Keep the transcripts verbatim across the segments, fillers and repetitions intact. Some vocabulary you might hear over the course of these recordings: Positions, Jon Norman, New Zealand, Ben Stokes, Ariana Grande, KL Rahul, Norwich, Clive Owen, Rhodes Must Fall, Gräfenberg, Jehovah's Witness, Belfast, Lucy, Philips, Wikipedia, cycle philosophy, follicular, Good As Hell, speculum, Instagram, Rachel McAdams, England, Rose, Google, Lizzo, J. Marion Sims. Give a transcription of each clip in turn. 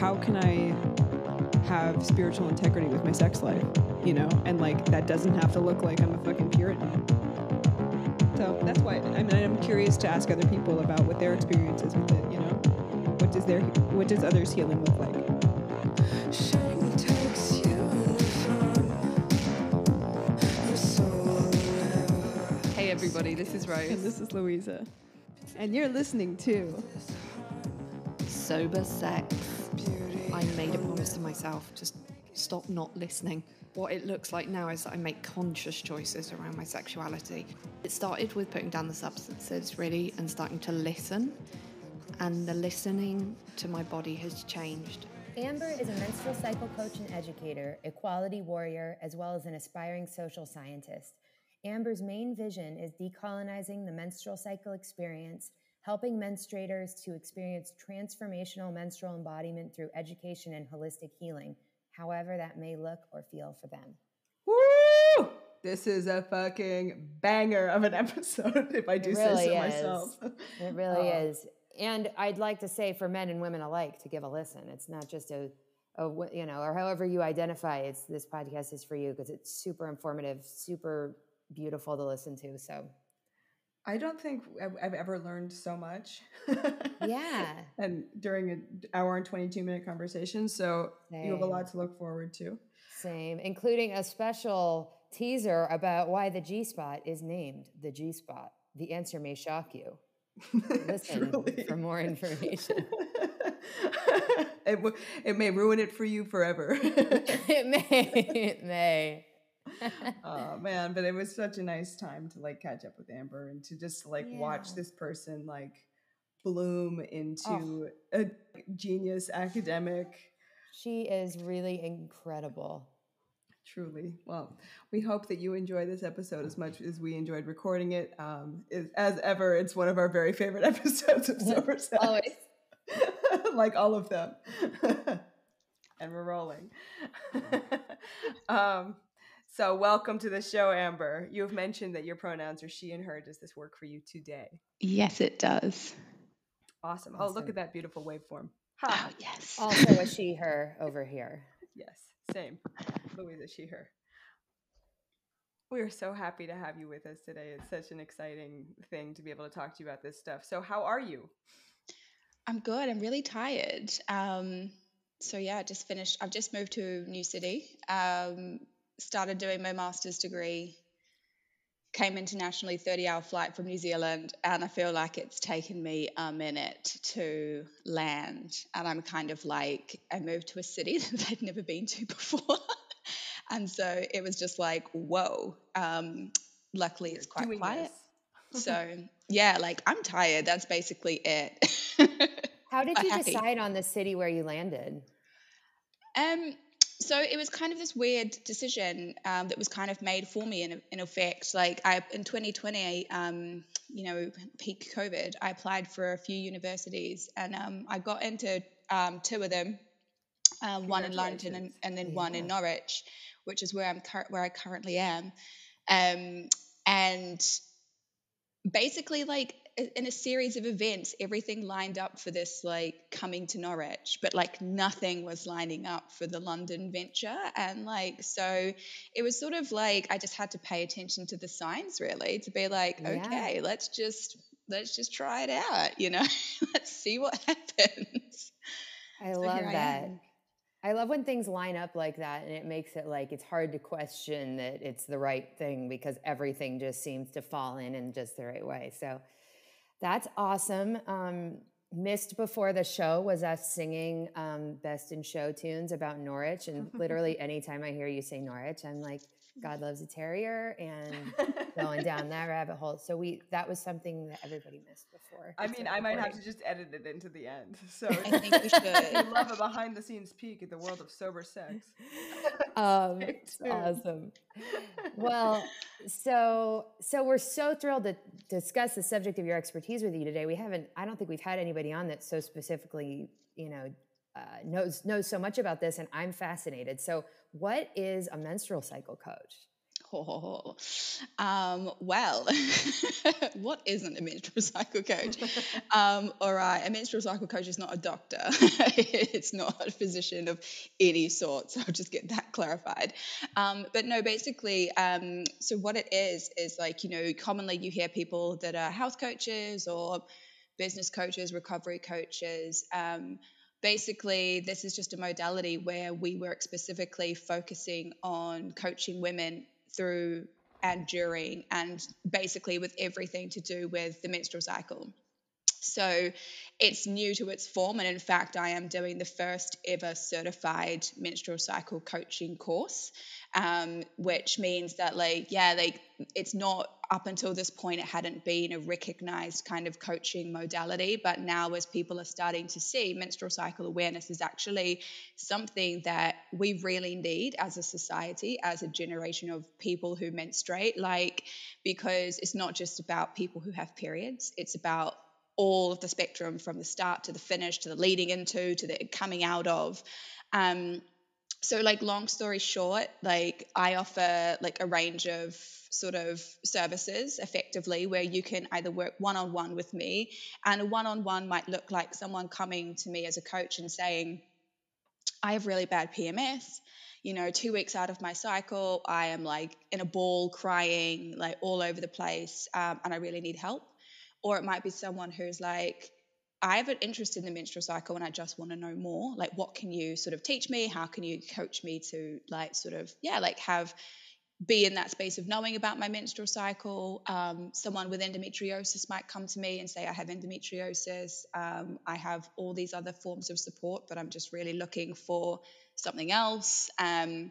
how can I have spiritual integrity with my sex life, you know? And like, that doesn't have to look like I'm a fucking Puritan. So that's why, I mean, I'm curious to ask other people about what their experience is with it, you know? What does their, what does others' healing look like? Shame takes you. Hey everybody, this is Rose. And this is Louisa. And you're listening to Sober Sex. I made a promise to myself, just stop not listening. What it looks like now is that I make conscious choices around my sexuality. It started with putting down the substances, really, and starting to listen. And the listening to my body has changed. Amber is a menstrual cycle coach and educator, equality warrior, as well as an aspiring social scientist. Amber's main vision is decolonizing the menstrual cycle experience, helping menstruators to experience transformational menstrual embodiment through education and holistic healing, however that may look or feel for them. Woo! This is a fucking banger of an episode, if I do really say so is. myself. It really oh. is. And I'd like to say, for men and women alike, to give a listen. It's not just a, a you know, or however you identify, it's, this podcast is for you, because it's super informative, super beautiful to listen to. So I don't think I've ever learned so much. Yeah. And during an hour and twenty-two minute conversation. So Same. You have a lot to look forward to. Same, including a special teaser about why the G-spot is named the G-spot. The answer may shock you. Listen for more information. it, w- it may ruin it for you forever. It may. It may. Oh man, but it was such a nice time to like catch up with Amber and to just like yeah. watch this person like bloom into oh. a genius academic. She is really incredible. Truly. Well, we hope that you enjoy this episode as much as we enjoyed recording it. Um, it as ever, it's one of our very favorite episodes of Sober Sex. Always. Like all of them. And we're rolling. um So welcome to the show, Amber. You have mentioned that your pronouns are she and her. Does this work for you today? Yes, it does. Awesome. Oh, awesome. Look at that beautiful waveform. Ha. Oh, yes. Also a she, her over here. Yes, same. Louisa, she, her. We are so happy to have you with us today. It's such an exciting thing to be able to talk to you about this stuff. So how are you? I'm good. I'm really tired. Um, so yeah, I just finished. I've just moved to a new city. Um Started doing my master's degree, came internationally, thirty hour flight from New Zealand, and I feel like it's taken me a minute to land. And I'm kind of like, I moved to a city that I'd never been to before. And so it was just like, whoa. Um, luckily, it's quite doing quiet. This. So yeah, like I'm tired. That's basically it. How did you happy. decide on the city where you landed? Um. So it was kind of this weird decision um, that was kind of made for me in, in effect. Like I, in twenty twenty, um, you know, peak COVID, I applied for a few universities and um, I got into um, two of them, um, one in London and, and then yeah. one in Norwich, which is where I'm cur- where I currently am. Um, and basically like in a series of events, everything lined up for this, like, coming to Norwich, but, like, nothing was lining up for the London venture. And, like, so it was sort of like I just had to pay attention to the signs, really, to be like, yeah. okay, let's just let's just try it out, you know? Let's see what happens. I so love that. I, I love when things line up like that, and it makes it, like, it's hard to question that it's the right thing because everything just seems to fall in in just the right way. So that's awesome. Um, missed before the show was us singing um, Best in Show tunes about Norwich. And literally anytime I hear you say Norwich, I'm like, God loves a terrier and going down that rabbit hole. So we that was something that everybody missed before. I mean, I might have to just edit it into the end. So I think we should. We love a behind the scenes peek at the world of Sober Sex. Um, awesome. Well, so so we're so thrilled to discuss the subject of your expertise with you today. We haven't, I don't think we've had anybody on that so specifically, you know, uh, knows knows so much about this, and I'm fascinated. So what is a menstrual cycle coach? Oh, um, well, what isn't a menstrual cycle coach? Um, all right, a menstrual cycle coach is not a doctor. It's not a physician of any sort, so I'll just get that clarified. Um, but no, basically, um, so what it is is like, you know, commonly you hear people that are health coaches or business coaches, recovery coaches. Um, basically, this is just a modality where we were specifically focusing on coaching women through and during and basically with everything to do with the menstrual cycle. So it's new to its form, and in fact I am doing the first ever certified menstrual cycle coaching course, um, which means that like yeah like it's not, up until this point it hadn't been a recognized kind of coaching modality, but now as people are starting to see, menstrual cycle awareness is actually something that we really need as a society, as a generation of people who menstruate, like, because it's not just about people who have periods, it's about all of the spectrum from the start to the finish to the leading into to the coming out of. Um, so like long story short, like I offer like a range of sort of services effectively where you can either work one-on-one with me, and a one-on-one might look like someone coming to me as a coach and saying, I have really bad P M S, you know, two weeks out of my cycle, I am like in a ball crying, like all over the place, um, and I really need help. Or it might be someone who's like, I have an interest in the menstrual cycle and I just want to know more. Like, what can you sort of teach me? How can you coach me to like sort of, yeah, like have, be in that space of knowing about my menstrual cycle? Um, someone with endometriosis might come to me and say, I have endometriosis. Um, I have all these other forms of support, but I'm just really looking for something else. Um,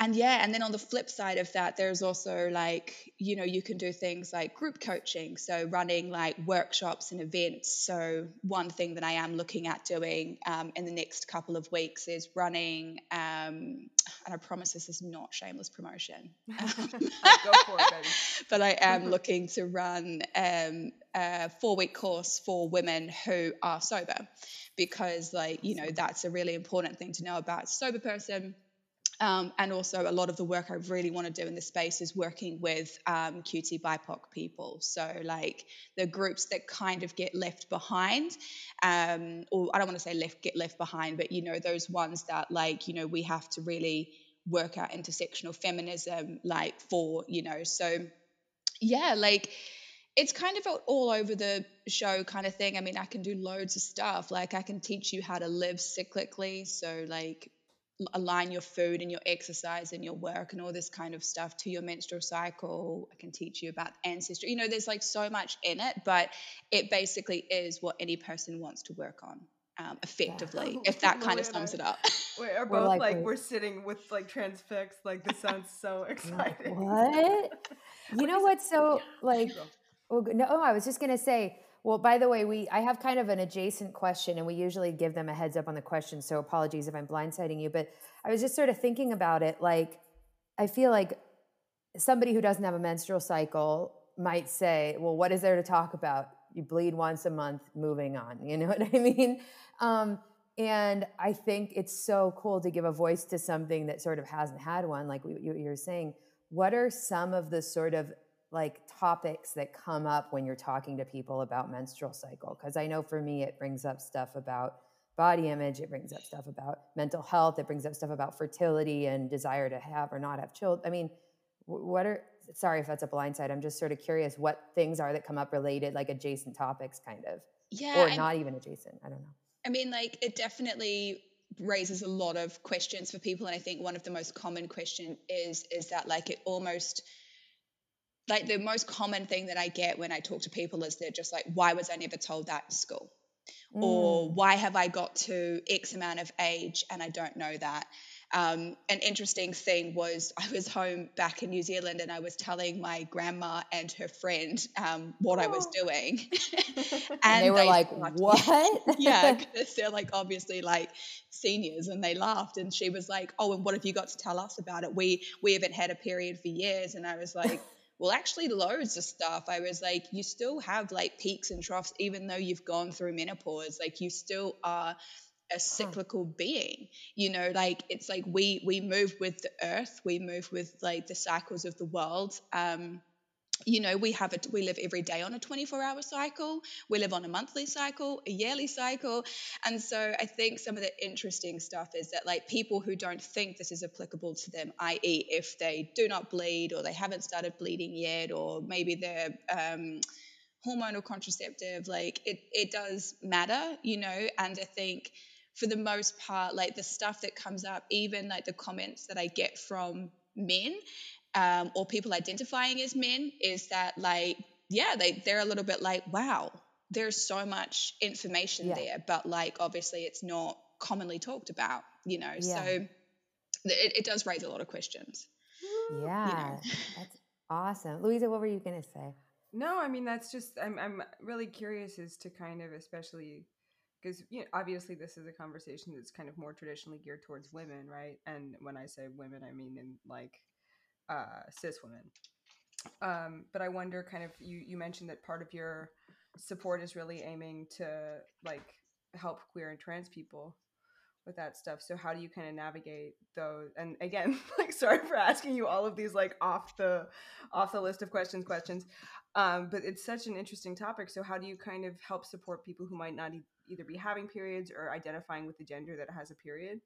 And yeah, and then on the flip side of that, there's also like, you know, you can do things like group coaching. So running like workshops and events. So one thing that I am looking at doing um, in the next couple of weeks is running, um, and I promise this is not shameless promotion. Go for it, baby. But I am looking to run um, a four-week course for women who are sober, because like, you know, that's a really important thing to know about a sober person. Um, and also a lot of the work I really want to do in this space is working with um, Q T B I P O C people. So like the groups that kind of get left behind, um, or I don't want to say left get left behind, but, you know, those ones that like, you know, we have to really work out intersectional feminism like for, you know, so yeah, like it's kind of all over the show kind of thing. I mean, I can do loads of stuff. Like I can teach you how to live cyclically. So like align your food and your exercise and your work and all this kind of stuff to your menstrual cycle. I can teach you about ancestry. You know, there's like so much in it, but it basically is what any person wants to work on, um, effectively, yeah. if that kind of sums it up. We are both we're like, like we're sitting with like transfixed, like this sounds so exciting. What? You know what's so like, well, no, I was just going to say, well, by the way, we I have kind of an adjacent question, and we usually give them a heads up on the question, so apologies if I'm blindsiding you, but I was just sort of thinking about it. Like, I feel like somebody who doesn't have a menstrual cycle might say, well, what is there to talk about? You bleed once a month, moving on. You know what I mean? Um, and I think it's so cool to give a voice to something that sort of hasn't had one, like you, you were saying. What are some of the sort of like topics that come up when you're talking to people about menstrual cycle? Because I know for me, it brings up stuff about body image, it brings up stuff about mental health, it brings up stuff about fertility and desire to have or not have children. I mean, what are, sorry if that's a blindside, I'm just sort of curious what things are that come up related, like adjacent topics kind of, yeah, or not even adjacent, I don't know. I mean, like it definitely raises a lot of questions for people. And I think one of the most common question is, is that like it almost, like the most common thing that I get when I talk to people is they're just like, why was I never told that in school? Mm. Or why have I got to X amount of age and I don't know that? Um, an interesting thing was I was home back in New Zealand and I was telling my grandma and her friend um, what oh. I was doing. and, and they were they like, laughed. What? Yeah, because they're like obviously like seniors, and they laughed, and she was like, oh, and what have you got to tell us about it? We, we haven't had a period for years. And I was like, well, actually loads of stuff. I was like, you still have like peaks and troughs, even though you've gone through menopause, like you still are a cyclical being, you know, like it's like we we move with the earth, we move with like the cycles of the world. Um, you know, we have it, we live every day on a twenty-four hour cycle, we live on a monthly cycle, a yearly cycle. And so I think some of the interesting stuff is that like people who don't think this is applicable to them, that is if they do not bleed or they haven't started bleeding yet, or maybe they're um, hormonal contraceptive, like it, it does matter, you know. And I think for the most part, like the stuff that comes up, even like the comments that I get from men, Um, or people identifying as men, is that like, yeah, they, they're a little bit like, wow, there's so much information yeah. there, but like obviously it's not commonly talked about, you know, yeah. so it, it does raise a lot of questions. Yeah, you know. That's awesome. Louisa, what were you going to say? No, I mean, that's just, I'm, I'm really curious as to kind of, especially because, you know, obviously this is a conversation that's kind of more traditionally geared towards women, right? And when I say women, I mean in like, uh cis women, um but I wonder kind of, you you mentioned that part of your support is really aiming to like help queer and trans people with that stuff, so how do you kind of navigate those? And again, like, sorry for asking you all of these like off the off the list of questions questions um but it's such an interesting topic, so how do you kind of help support people who might not e- either be having periods or identifying with the gender that has a period?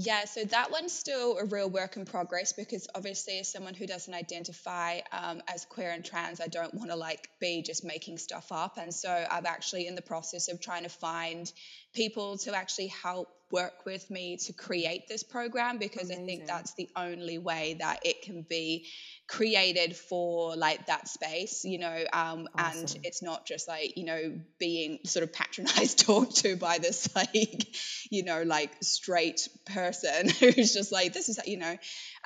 Yeah, so that one's still a real work in progress, because obviously as someone who doesn't identify um, as queer and trans, I don't want to like be just making stuff up. And so I'm actually in the process of trying to find people to actually help work with me to create this program, because amazing. I think that's the only way that it can be created for like that space, you know, um, awesome. And it's not just like, you know, being sort of patronized, talked to by this like, you know, like straight person who's just like, this is, you know,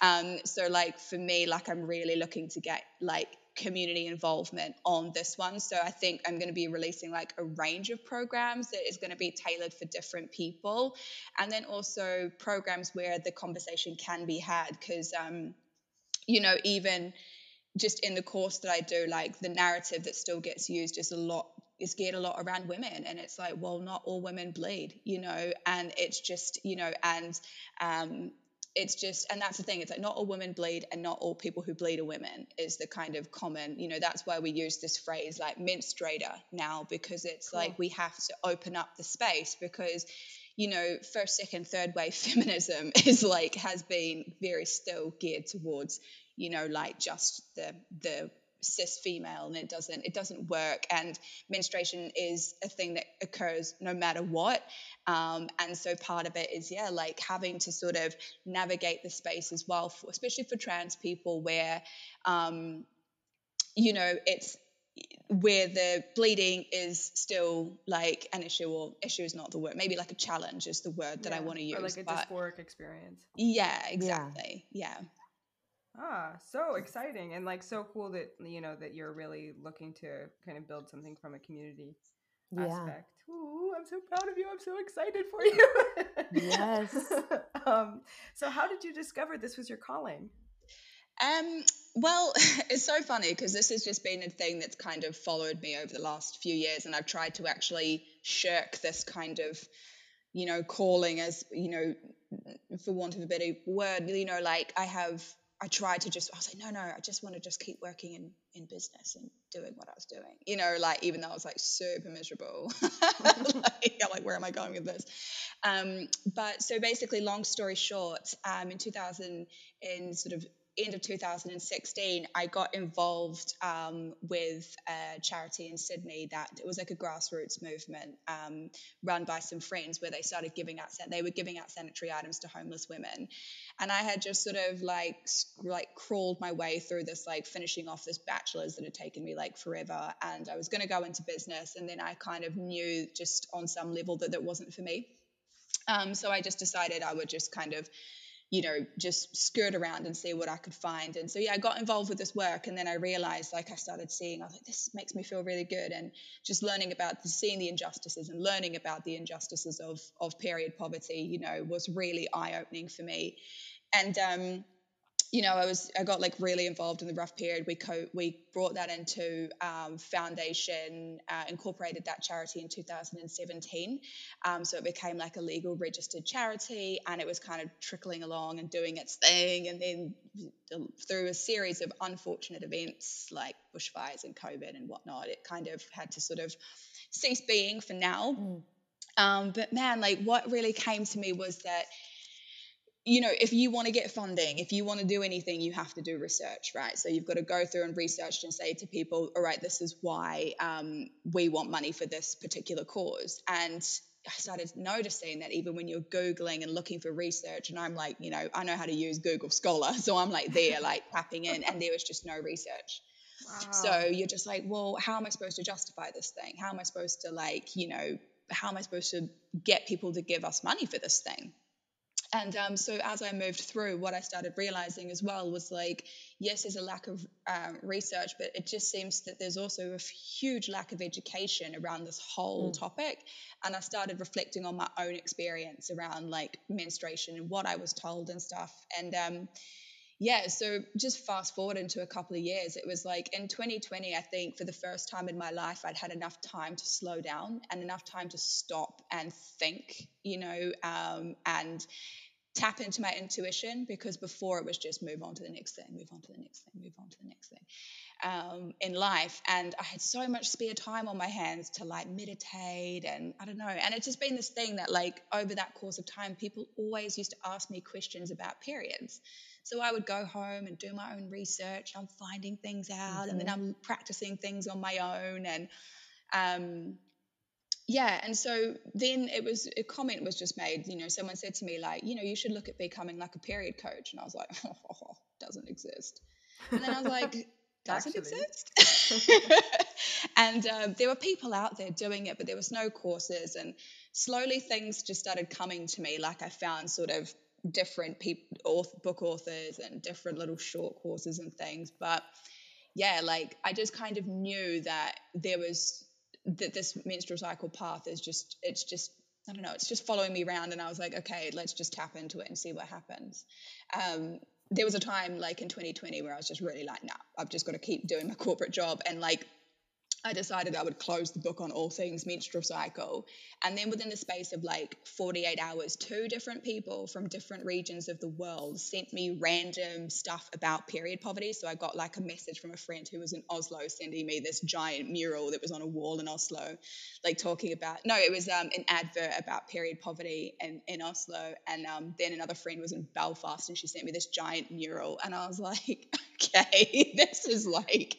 um, so like for me, like I'm really looking to get like community involvement on this one. So I think I'm going to be releasing like a range of programs that is going to be tailored for different people, and then also programs where the conversation can be had, because um you know, even just in the course that I do, like the narrative that still gets used is a lot is geared a lot around women, and it's like, well, not all women bleed, you know, and it's just, you know, and um it's just, and that's the thing, it's like not all women bleed and not all people who bleed are women is the kind of common, you know, that's why we use this phrase like menstruator now, because it's cool. Like we have to open up the space, because, you know, first, second, third wave feminism is like, has been very still geared towards, you know, like just the, the cis female, and it doesn't, it doesn't work. And menstruation is a thing that occurs no matter what. Um, and so part of it is, yeah, like having to sort of navigate the space as well, for, especially for trans people where, um, you know, it's where the bleeding is still like an issue, or issue is not the word, maybe like a challenge is the word that yeah, I want to use. Or like a but, dysphoric experience. Yeah, exactly. Yeah. yeah. Ah, so exciting, and like so cool that, you know, that you're really looking to kind of build something from a community yeah. aspect. Ooh, I'm so proud of you. I'm so excited for you. Yes. um, so how did you discover this was your calling? Um, well, it's so funny because this has just been a thing that's kind of followed me over the last few years, and I've tried to actually shirk this kind of, you know, calling as, you know, for want of a better word, you know, like I have... I tried to just, I was like, no, no, I just want to just keep working in, in business and doing what I was doing, you know, like, even though I was like super miserable, like, I'm like, where am I going with this? Um, but so basically, long story short, um, in two thousand, in sort of end of two thousand sixteen, I got involved um, with a charity in Sydney that it was like a grassroots movement um, run by some friends where they started giving out, they were giving out sanitary items to homeless women. And I had just sort of like, like crawled my way through this, like finishing off this bachelor's that had taken me like forever. And I was going to go into business. And then I kind of knew just on some level that that wasn't for me. Um, so I just decided I would just kind of, you know, just skirt around and see what I could find. And so, yeah, I got involved with this work, and then I realized, like, I started seeing, I was like, this makes me feel really good, and just learning about the, seeing the injustices and learning about the injustices of of period poverty, you know, was really eye-opening for me. And um you know, I was I got like really involved in the rough period. We co- we brought that into um, foundation, uh, incorporated that charity in two thousand seventeen. Um, so it became like a legal registered charity, and it was kind of trickling along and doing its thing. And then through a series of unfortunate events like bushfires and COVID and whatnot, it kind of had to sort of cease being for now. Mm. Um, but man, like what really came to me was that, you know, if you want to get funding, if you want to do anything, you have to do research, right? So you've got to go through and research and say to people, all right, this is why um, we want money for this particular cause. And I started noticing that even when you're Googling and looking for research, and I'm like, you know, I know how to use Google Scholar, so I'm like there, like tapping in, and there was just no research. Wow. So you're just like, well, how am I supposed to justify this thing? How am I supposed to like, you know, how am I supposed to get people to give us money for this thing? And um, so as I moved through, what I started realizing as well was like, yes, there's a lack of um, research, but it just seems that there's also a huge lack of education around this whole mm. topic. And I started reflecting on my own experience around like menstruation and what I was told and stuff. And um, yeah, so just fast forward into a couple of years, it was like in twenty twenty, I think for the first time in my life, I'd had enough time to slow down and enough time to stop and think, you know, um, and tap into my intuition, because before it was just move on to the next thing, move on to the next thing, move on to the next thing um, in life. And I had so much spare time on my hands to like meditate and I don't know. And it's just been this thing that like over that course of time, people always used to ask me questions about periods. So I would go home and do my own research. I'm finding things out mm-hmm. and then I'm practicing things on my own. And um Yeah, and so then it was a comment was just made, you know, someone said to me like, you know, you should look at becoming like a period coach. And I was like, oh, doesn't exist. And then I was like, doesn't exist? And um, there were people out there doing it, but there was no courses. And slowly things just started coming to me. Like I found sort of different people, author, book authors and different little short courses and things. But yeah, like I just kind of knew that there was – that this menstrual cycle path is just, it's just, I don't know, it's just following me around. And I was like, okay, let's just tap into it and see what happens. Um, there was a time like in twenty twenty where I was just really like, nah, I've just got to keep doing my corporate job. And like, I decided I would close the book on all things menstrual cycle. And then within the space of like forty-eight hours, two different people from different regions of the world sent me random stuff about period poverty. So I got like a message from a friend who was in Oslo sending me this giant mural that was on a wall in Oslo, like talking about, no, it was um, an advert about period poverty in, in Oslo. And um, then another friend was in Belfast and she sent me this giant mural. And I was like, okay, this is like,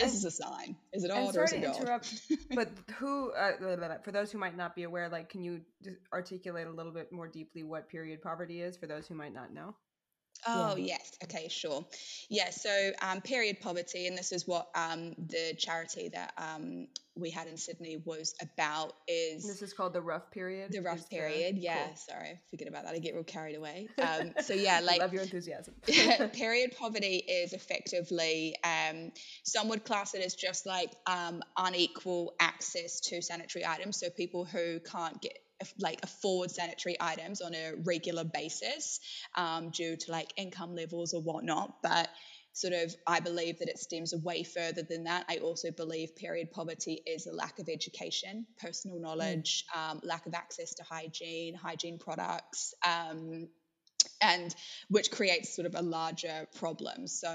this is a sign. Is it odd or is it gold? I'm sorry to interrupt, but who, uh, for those who might not be aware, like, can you articulate a little bit more deeply what period poverty is for those who might not know? Oh, yeah. Yes. Okay, sure. Yeah, so um, period poverty, and this is what um, the charity that um, we had in Sydney was about is... This is called the rough period? The rough period, the, yeah. Cool. Sorry, forget about that. I get real carried away. Um, so, yeah, like... Love your enthusiasm. Period poverty is effectively, um, some would class it as just like um, unequal access to sanitary items, so people who can't get like afford sanitary items on a regular basis um, due to like income levels or whatnot. But sort of I believe that it stems way further than that. I also believe period poverty is a lack of education, personal knowledge, mm. um, lack of access to hygiene, hygiene products, um, and which creates sort of a larger problem. So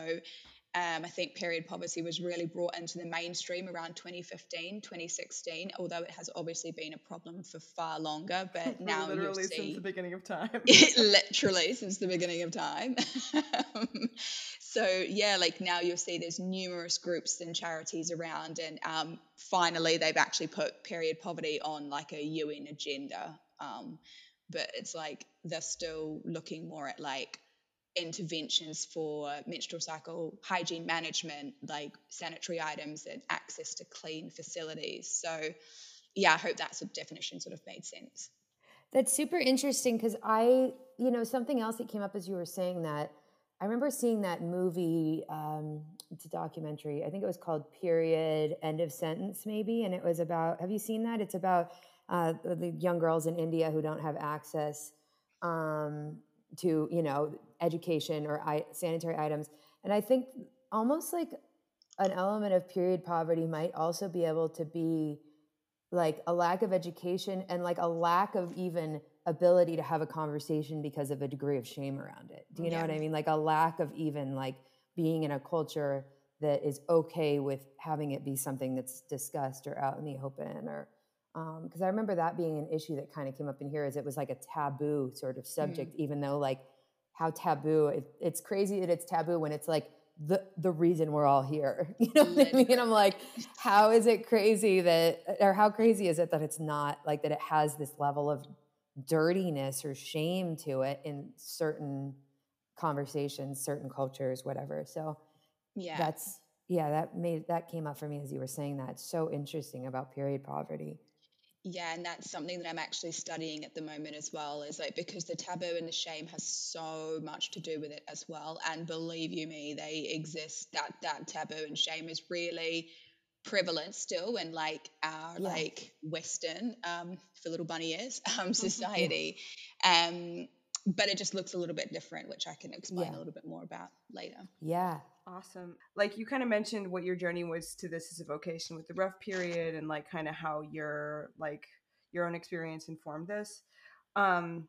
Um, I think period poverty was really brought into the mainstream around twenty fifteen, twenty sixteen, although it has obviously been a problem for far longer. But now literally you've seen, since the beginning of time. Literally since the beginning of time. um, so yeah, like now you'll see there's numerous groups and charities around, and um, finally they've actually put period poverty on like a U N agenda. Um, but it's like they're still looking more at like interventions for menstrual cycle hygiene management, like sanitary items and access to clean facilities. So yeah, I hope that sort of definition sort of made sense. That's super interesting, because I, you know, something else that came up as you were saying that, I remember seeing that movie, um, it's a documentary, I think it was called Period, End of Sentence maybe, and it was about, have you seen that? It's about uh, the young girls in India who don't have access um to, you know, education or I, sanitary items. And I think almost like an element of period poverty might also be able to be like a lack of education and like a lack of even ability to have a conversation because of a degree of shame around it. Do you yeah. know what I mean? Like a lack of even like being in a culture that is okay with having it be something that's discussed or out in the open or, um, because I remember that being an issue that kind of came up in here is it was like a taboo sort of subject, mm. even though like how taboo, it, it's crazy that it's taboo when it's like the the reason we're all here. You know what I mean? And I'm like, how is it crazy that, or how crazy is it that it's not like that it has this level of dirtiness or shame to it in certain conversations, certain cultures, whatever. So yeah, that's, yeah, that made, that came up for me as you were saying that. It's so interesting about period poverty. Yeah, and that's something that I'm actually studying at the moment as well, is like because the taboo and the shame has so much to do with it as well. And believe you me, they exist. That that taboo and shame is really prevalent still in like our yeah. like Western um for little bunny ears um society. Um but it just looks a little bit different, which I can explain yeah. a little bit more about later. Yeah. Awesome. Like you kind of mentioned what your journey was to this as a vocation with the rough period and like kind of how your like your own experience informed this. Um,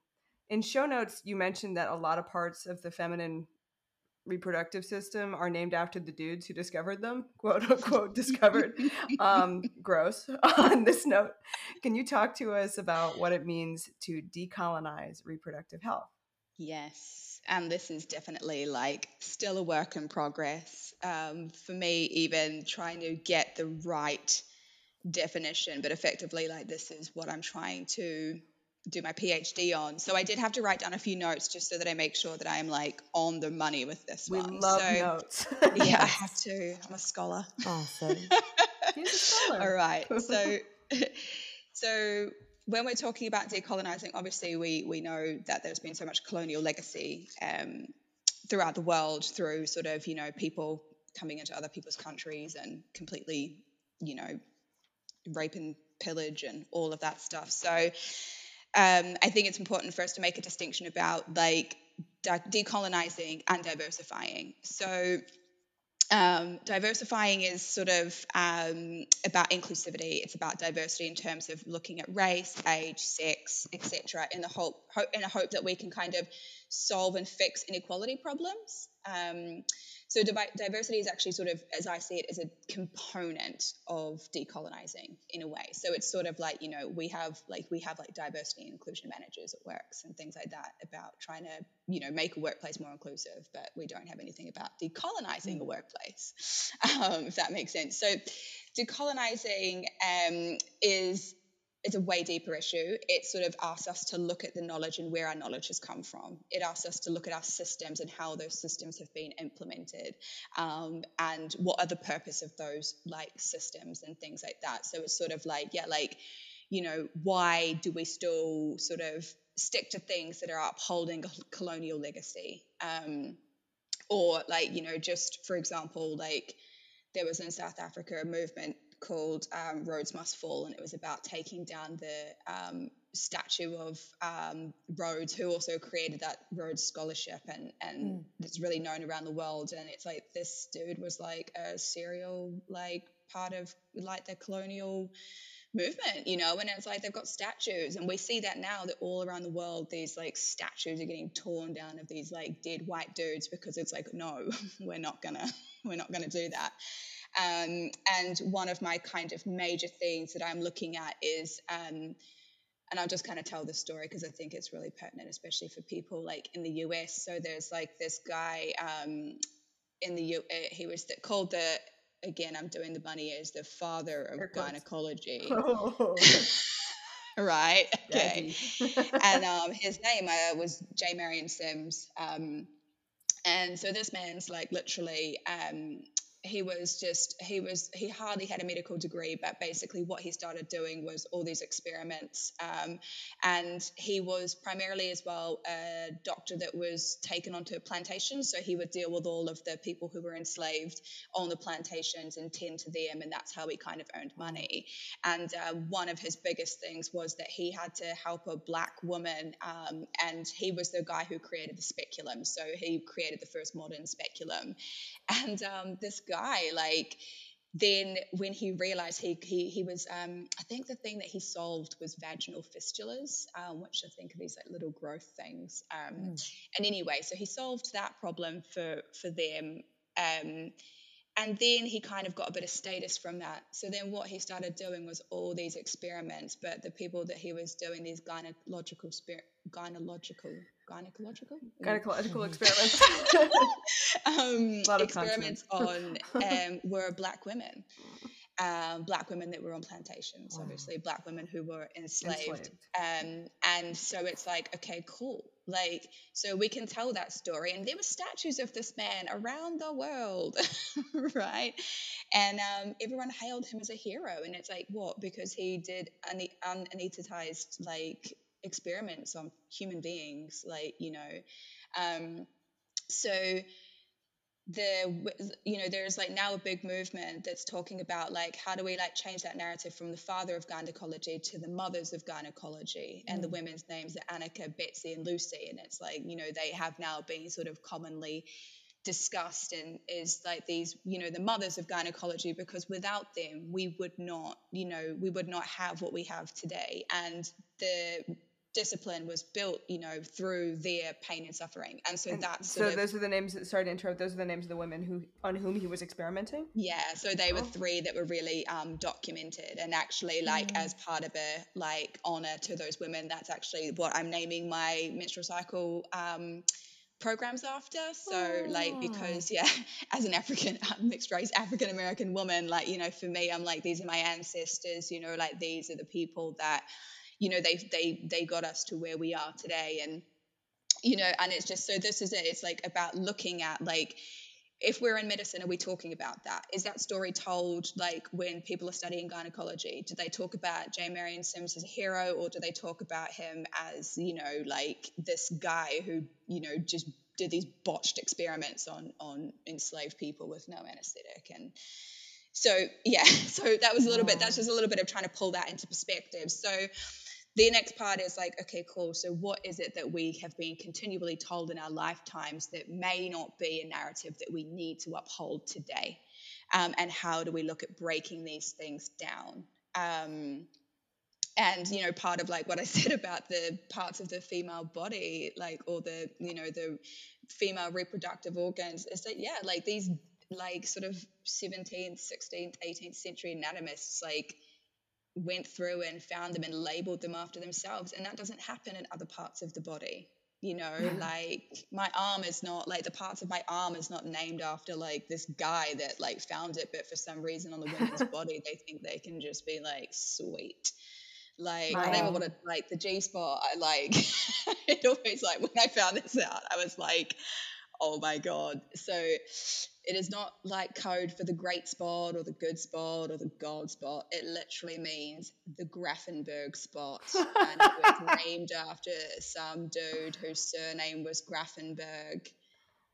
in show notes, you mentioned that a lot of parts of the feminine reproductive system are named after the dudes who discovered them, quote unquote, discovered. Um, gross. On this note, can you talk to us about what it means to decolonize reproductive health? Yes. And this is definitely like still a work in progress um, for me, even trying to get the right definition. But effectively, like this is what I'm trying to do my PhD on. So I did have to write down a few notes just so that I make sure that I'm like on the money with this we one. We love so, notes. Yeah, I have to. I'm a scholar. Awesome. You're a scholar. All right. So, so. When we're talking about decolonizing, obviously we we know that there's been so much colonial legacy um, throughout the world through sort of, you know, people coming into other people's countries and completely, you know, rape and pillage and all of that stuff. So um, I think it's important for us to make a distinction about like de- decolonizing and diversifying. So Um, diversifying is sort of um, about inclusivity. It's about diversity in terms of looking at race, age, sex, et cetera, in the hope, hope in a hope that we can kind of solve and fix inequality problems. Um, so divi- diversity is actually sort of, as I see it, is a component of decolonizing in a way. So it's sort of like, you know, we have like we have like diversity and inclusion managers at works and things like that about trying to, you know, make a workplace more inclusive, but we don't have anything about decolonizing a workplace, um, if that makes sense. So decolonizing um, is it's a way deeper issue. It sort of asks us to look at the knowledge and where our knowledge has come from. It asks us to look at our systems and how those systems have been implemented um, and what are the purpose of those like systems and things like that. So it's sort of like, yeah, like, you know, why do we still sort of stick to things that are upholding a colonial legacy? Um, or like, you know, just for example, like there was in South Africa a movement called um, Rhodes Must Fall, and it was about taking down the um, statue of um, Rhodes, who also created that Rhodes scholarship, and, and mm. it's really known around the world. And it's like this dude was like a serial like part of like the colonial movement, you know, and it's like they've got statues, and we see that now that all around the world these like statues are getting torn down of these like dead white dudes because it's like no, we're not gonna we're not gonna do that. Um, and one of my kind of major things that I'm looking at is, um, and I'll just kind of tell the story because I think it's really pertinent, especially for people like in the U S. So there's like this guy um, in the U S, he was the, called the, again, I'm doing the bunny ears, the father of Her gynecology. Oh. Right. Okay. And um, his name uh, was J. Marion Sims. Um, and so this man's like literally... Um, he was just, he was, he hardly had a medical degree, but basically what he started doing was all these experiments. Um, and he was primarily as well a doctor that was taken onto a plantation. So he would deal with all of the people who were enslaved on the plantations and tend to them. And that's how he kind of earned money. And uh, one of his biggest things was that he had to help a black woman. Um, and he was the guy who created the speculum. So he created the first modern speculum. And um, this guy, like, then when he realized he he he was, um, I think the thing that he solved was vaginal fistulas, uh, which I think are these like little growth things. Um, mm. And anyway, so he solved that problem for for them. Um, and then he kind of got a bit of status from that. So then what he started doing was all these experiments, but the people that he was doing these gynecological sper- gynecological gynecological gynecological experiments um, experiments on um, were black women, um, black women that were on plantations, wow. obviously black women who were enslaved. enslaved. Um, and so it's like, okay, cool. Like, so we can tell that story. And there were statues of this man around the world, right? And um, everyone hailed him as a hero. And it's like, what? Because he did an unanesthetized, like, experiments on human beings, like, you know. Um, so the, you know, there's like now a big movement that's talking about like, how do we like change that narrative from the father of gynecology to the mothers of gynecology, mm. and the women's names are Annika, Betsy and Lucy. And it's like, you know, they have now been sort of commonly discussed and is like these, you know, the mothers of gynecology, because without them we would not, you know, we would not have what we have today. And the discipline was built, you know, through their pain and suffering. And so and that's so of, those are the names that sorry to interrupt those are the names of the women who on whom he was experimenting. Yeah, so they oh. were three that were really um documented, and actually like mm. as part of a like honor to those women, that's actually what I'm naming my menstrual cycle um programs after. So oh. like, because yeah, as an African mixed race African American woman, like, you know, for me I'm like, these are my ancestors, you know, like these are the people that, you know, they they they got us to where we are today. And, you know, and it's just, so this is it. It's like about looking at like, if we're in medicine, are we talking about that? Is that story told like when people are studying gynecology? Do they talk about J. Marion Sims as a hero, or do they talk about him as, you know, like this guy who, you know, just did these botched experiments on on enslaved people with no anesthetic? And so, yeah, so that was a little yeah. bit, that's just a little bit of trying to pull that into perspective. So the next part is like, okay, cool. So what is it that we have been continually told in our lifetimes that may not be a narrative that we need to uphold today? Um, and how do we look at breaking these things down? Um, and, you know, part of like what I said about the parts of the female body, like, or the, you know, the female reproductive organs, is that, yeah, like these like sort of seventeenth, sixteenth, eighteenth century anatomists, like, went through and found them and labeled them after themselves, and that doesn't happen in other parts of the body, you know. Yeah. Like my arm is not like the parts of my arm is not named after like this guy that like found it, but for some reason on the woman's body they think they can just be like, sweet, like wow. I never wanted like the G-spot. I like it always like when I found this out I was like, oh my God. So it is not like code for the great spot or the good spot or the God spot. It literally means the Gräfenberg spot. And it was named after some dude whose surname was Gräfenberg.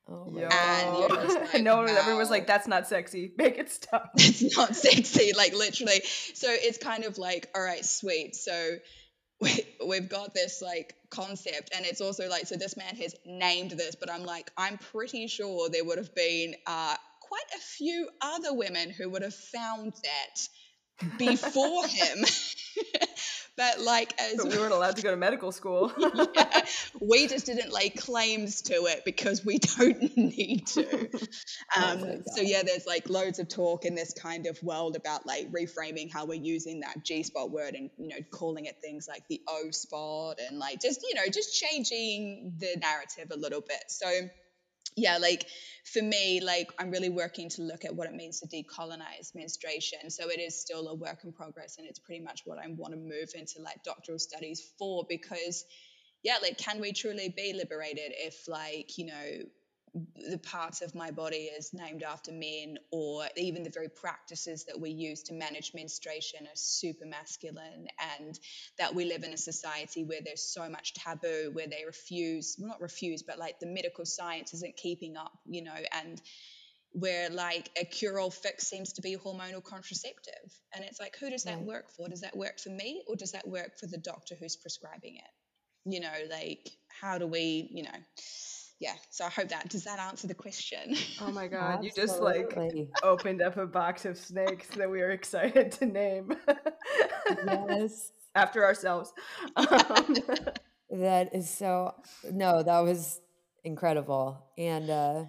Oh my God. And just like, no, wow. Everyone was like, that's not sexy. Make it stop. It's not sexy. Like literally. So it's kind of like, all right, sweet. So We, we've got this like concept, and it's also like, so this man has named this, but I'm like, I'm pretty sure there would have been uh, quite a few other women who would have found that before him. But like, as but we weren't allowed to go to medical school. Yeah, we just didn't lay claims to it because we don't need to. Um, oh so yeah, there's like loads of talk in this kind of world about like reframing how we're using that G spot word, and, you know, calling it things like the O spot, and like just, you know, just changing the narrative a little bit. So yeah, like for me, like I'm really working to look at what it means to decolonize menstruation. So it is still a work in progress, and it's pretty much what I want to move into like doctoral studies for, because yeah, like, can we truly be liberated if like, you know, the parts of my body as named after men, or even the very practices that we use to manage menstruation are super masculine, and that we live in a society where there's so much taboo, where they refuse, well, not refuse, but like the medical science isn't keeping up, you know, and where like a cure-all fix seems to be hormonal contraceptive. And it's like, who does that right. work for? Does that work for me, or does that work for the doctor who's prescribing it? You know, like how do we, you know... Yeah, so I hope that, does that answer the question? Oh my God, absolutely. You just like opened up a box of snakes that we are excited to name. Yes. After ourselves. Um. That is so, no, that was incredible. And uh,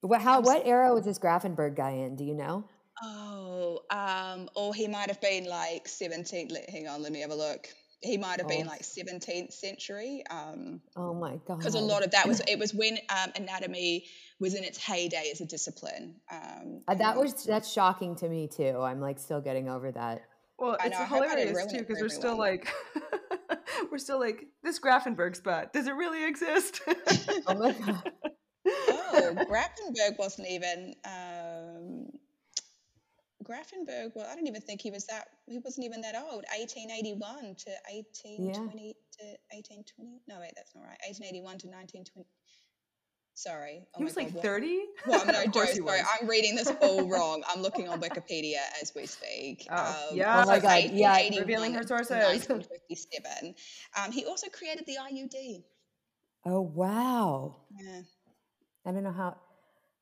what, how, what era was this Gräfenberg guy in, do you know? Oh, um, or he might have been like seventeenth, hang on, let me have a look. He might have been like seventeenth century. Um, oh my God. Because a lot of that was, it was when um, anatomy was in its heyday as a discipline. Um, uh, that was, that's shocking to me too. I'm like still getting over that. Well, it's hilarious too, because we're still like, we're still like, this Gräfenberg spot, does it really exist? Oh my God. Oh, Gräfenberg wasn't even, um, Gräfenberg, well, I don't even think he was that, he wasn't even that old, eighteen eighty-one to eighteen twenty, yeah. To eighteen twenty, no wait, that's not right, eighteen eighty-one to nineteen twenty, sorry. Oh, he was God, like thirty? Well, no, sorry, was. I'm reading this all wrong, I'm looking on Wikipedia as we speak. Oh, um, yeah. Oh my God, yeah, revealing her sources. nineteen fifty-seven. Um, he also created the I U D. Oh, wow. Yeah. I don't know how,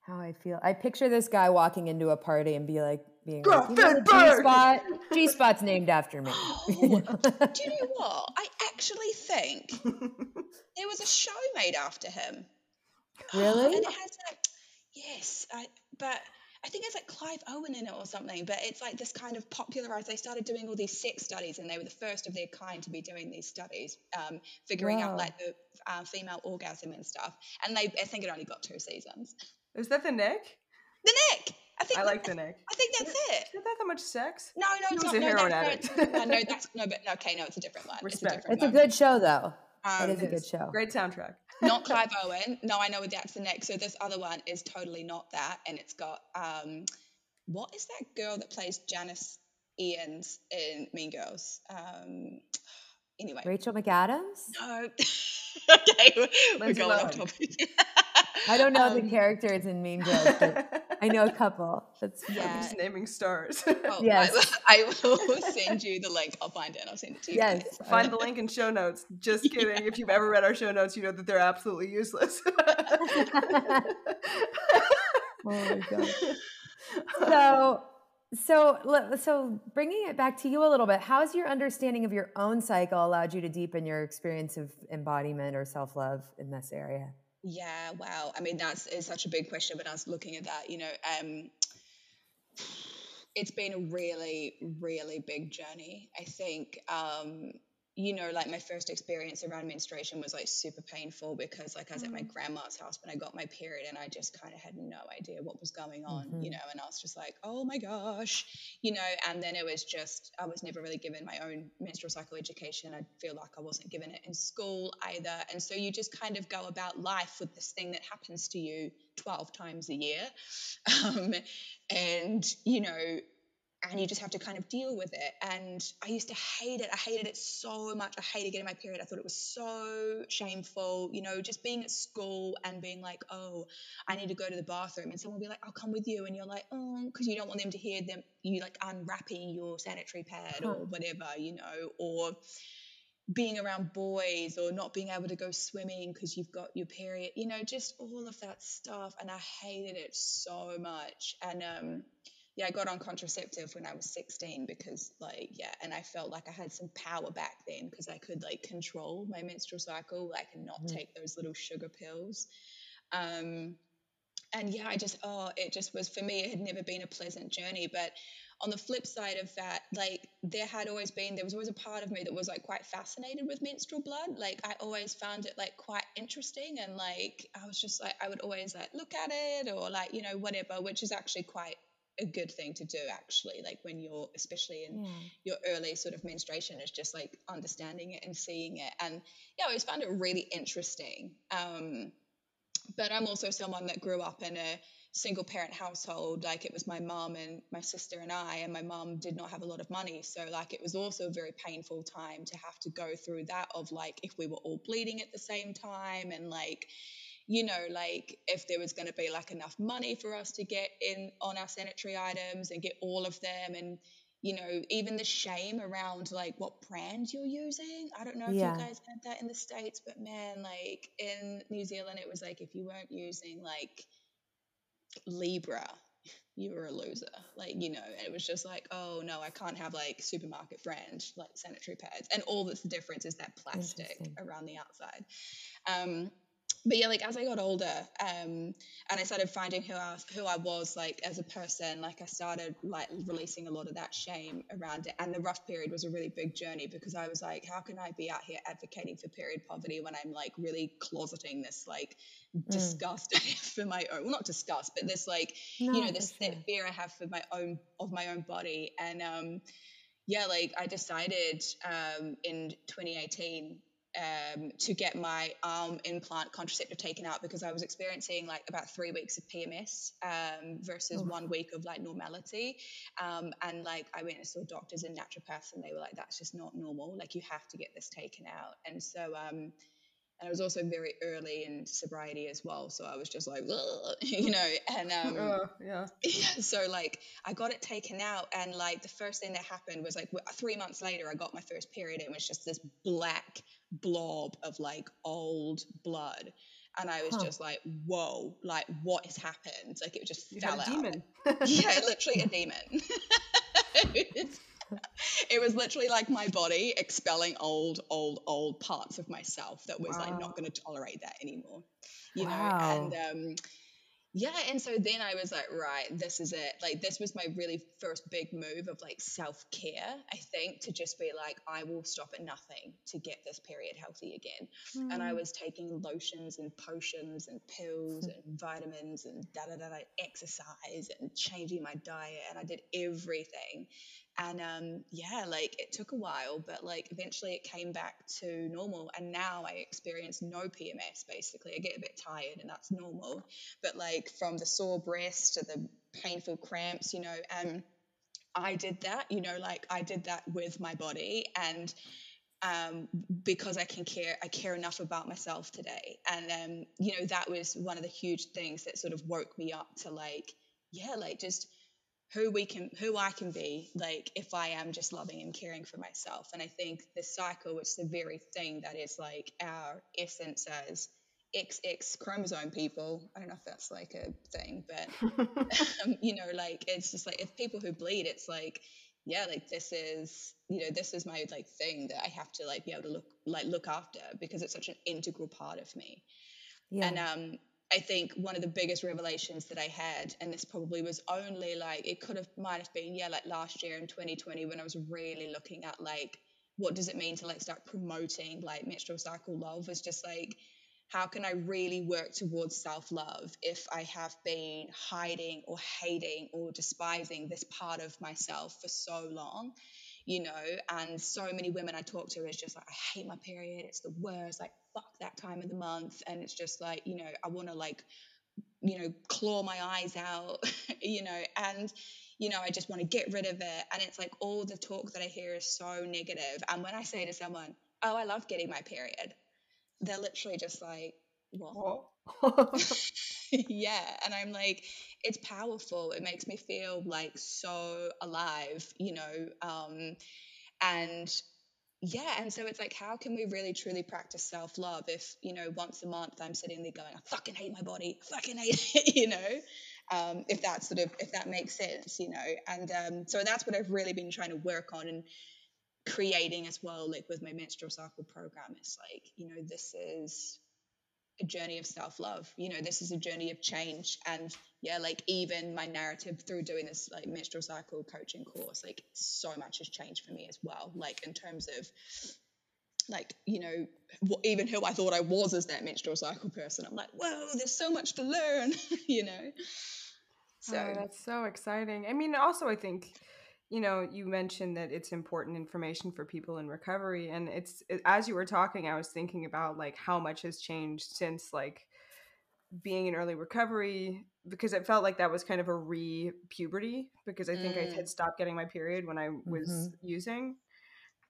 how I feel. I picture this guy walking into a party and be like, being like, you know, G-spot, G-spot's named after me. Oh, do you know what? I actually think there was a show made after him. Really? Oh, and it has like, yes, I, but I think it's like Clive Owen in it or something, but it's like this kind of popularized, they started doing all these sex studies, and they were the first of their kind to be doing these studies, um, figuring wow. out like the uh, female orgasm and stuff. And they, I think it only got two seasons. Is that The Knick? The Knick! I, think I like The Knick. I think that's is it. Isn't that that much sex? No, no, it's not. He's a heroin addict. No, no, that's, no, but, okay, no, it's a different one. Respect. It's a, different it's one. A good show, though. Um, it is a good show. Great soundtrack. Not Clive Owen. No, I know that's The Knick. So this other one is totally not that, and it's got, um, what is that girl that plays Janice Ian in Mean Girls? Um, anyway. Rachel McAdams? No. Okay, we're going off topic. I don't know um, the characters in Mean Girls, but I know a couple. That's yeah. I'm just naming stars. Oh, yes. I, I will send you the link. I'll find it. I'll send it to you. Yes. Guys. Find the link in show notes. Just kidding. Yeah. If you've ever read our show notes, you know that they're absolutely useless. Oh my God. So, so, so bringing it back to you a little bit, how's your understanding of your own cycle allowed you to deepen your experience of embodiment or self-love in this area? Yeah, wow. I mean, that's is such a big question, but I was looking at that, you know, um, it's been a really, really big journey. I think, um, you know, like my first experience around menstruation was like super painful because like I was mm-hmm. at my grandma's house when I got my period, and I just kind of had no idea what was going on, mm-hmm. you know, and I was just like, oh my gosh, you know, and then it was just, I was never really given my own menstrual cycle education. I feel like I wasn't given it in school either. And so you just kind of go about life with this thing that happens to you twelve times a year. Um, and, you know, and you just have to kind of deal with it. And I used to hate it. I hated it so much. I hated getting my period. I thought it was so shameful, you know, just being at school and being like, oh, I need to go to the bathroom. And someone will be like, I'll come with you. And you're like, oh, because you don't want them to hear them, you like unwrapping your sanitary pad huh. or whatever, you know, or being around boys or not being able to go swimming because you've got your period, you know, just all of that stuff. And I hated it so much. And, um, yeah, I got on contraceptive when I was sixteen because, like, yeah, and I felt like I had some power back then because I could, like, control my menstrual cycle, like, and not mm-hmm. take those little sugar pills. Um, and, yeah, I just, oh, it just was, for me, it had never been a pleasant journey. But on the flip side of that, like, there had always been, there was always a part of me that was, like, quite fascinated with menstrual blood. Like, I always found it, like, quite interesting. And, like, I was just, like, I would always, like, look at it or, like, you know, whatever, which is actually quite a good thing to do actually, like when you're especially in yeah. your early sort of menstruation, is just like understanding it and seeing it. And yeah, I always found it really interesting. Um, But I'm also someone that grew up in a single parent household. Like, it was my mum and my sister and I, and my mum did not have a lot of money. So like, it was also a very painful time to have to go through that of like, if we were all bleeding at the same time, and like, you know, like if there was going to be like enough money for us to get in on our sanitary items and get all of them. And, you know, even the shame around like what brand you're using. I don't know if yeah. you guys had that in the States, but man, like in New Zealand, it was like, if you weren't using like Libra, you were a loser. Like, you know, it was just like, oh no, I can't have like supermarket brand like sanitary pads. And all that's the difference is that plastic around the outside. Um, But yeah, like as I got older, um, and I started finding who I who I was, like as a person, like I started like releasing a lot of that shame around it. And the rough period was a really big journey, because I was like, how can I be out here advocating for period poverty when I'm like really closeting this like disgust mm. for my own, well, not disgust, but this like no, you know this that fear I have for my own of my own body. And um, yeah, like I decided um, in twenty eighteen. Um, to get my arm implant contraceptive taken out, because I was experiencing like about three weeks of P M S um, versus oh. one week of like normality. Um, and like I went and saw doctors and naturopaths, and they were like, that's just not normal. Like, you have to get this taken out. And so, um, and I was also very early in sobriety as well. So I was just like, you know, and um, uh, yeah. yeah. So like I got it taken out, and like the first thing that happened was like three months later, I got my first period. It was just this black blob of like old blood, and I was huh. just like, whoa, like what has happened? Like, it just you fell out. Demon. Yeah, literally a demon. It was literally like my body expelling old old old parts of myself that was wow. like not going to tolerate that anymore, you wow. know. And um yeah, and so then I was like, right, this is it. Like, this was my really first big move of like self-care, I think, to just be like, I will stop at nothing to get this period healthy again. Mm. And I was taking lotions and potions and pills and vitamins and da-da-da-da exercise and changing my diet, and I did everything. And um, yeah, like it took a while, but like eventually it came back to normal. And now I experience no P M S, basically. I get a bit tired, and that's normal. But like, from the sore breast to the painful cramps, you know, um, I did that, you know, like I did that with my body. And um, because I can care, I care enough about myself today. And um, you know, that was one of the huge things that sort of woke me up to like, yeah, like just who we can, who I can be, like if I am just loving and caring for myself. And I think the cycle, it's the very thing that is like our essence as X X chromosome people. I don't know if that's like a thing, but um, you know, like it's just like if people who bleed, it's like, yeah, like this is, you know, this is my like thing that I have to like be able to look like look after, because it's such an integral part of me. Yeah. And um I think one of the biggest revelations that I had, and this probably was only like it could have might have been yeah like last year in twenty twenty, when I was really looking at like what does it mean to like start promoting like menstrual cycle love, was just like, how can I really work towards self-love if I have been hiding or hating or despising this part of myself for so long, you know? And so many women I talk to is just like, I hate my period. It's the worst. Like, fuck that time of the month. And it's just like, you know, I want to like, you know, claw my eyes out, you know, and, you know, I just want to get rid of it. And it's like all the talk that I hear is so negative. And when I say to someone, oh, I love getting my period, they're literally just like, what? Yeah. And I'm like, it's powerful. It makes me feel like so alive, you know? Um, and yeah. And so it's like, how can we really truly practice self-love if, you know, once a month I'm sitting there going, I fucking hate my body. I fucking hate it, you know? Um, if that sort of, if that makes sense, you know? And um, so that's what I've really been trying to work on. And creating as well, like with my menstrual cycle program, it's like, you know, this is a journey of self-love, you know, this is a journey of change. And yeah, like even my narrative through doing this like menstrual cycle coaching course, like so much has changed for me as well, like in terms of like, you know, what, even who I thought I was as that menstrual cycle person, I'm like, whoa, there's so much to learn. You know, so oh, that's so exciting. I mean, also I think, you know, you mentioned that it's important information for people in recovery. And it's, as you were talking, I was thinking about like how much has changed since like being in early recovery, because it felt like that was kind of a re-puberty, because I think mm. I had stopped getting my period when I was mm-hmm. using.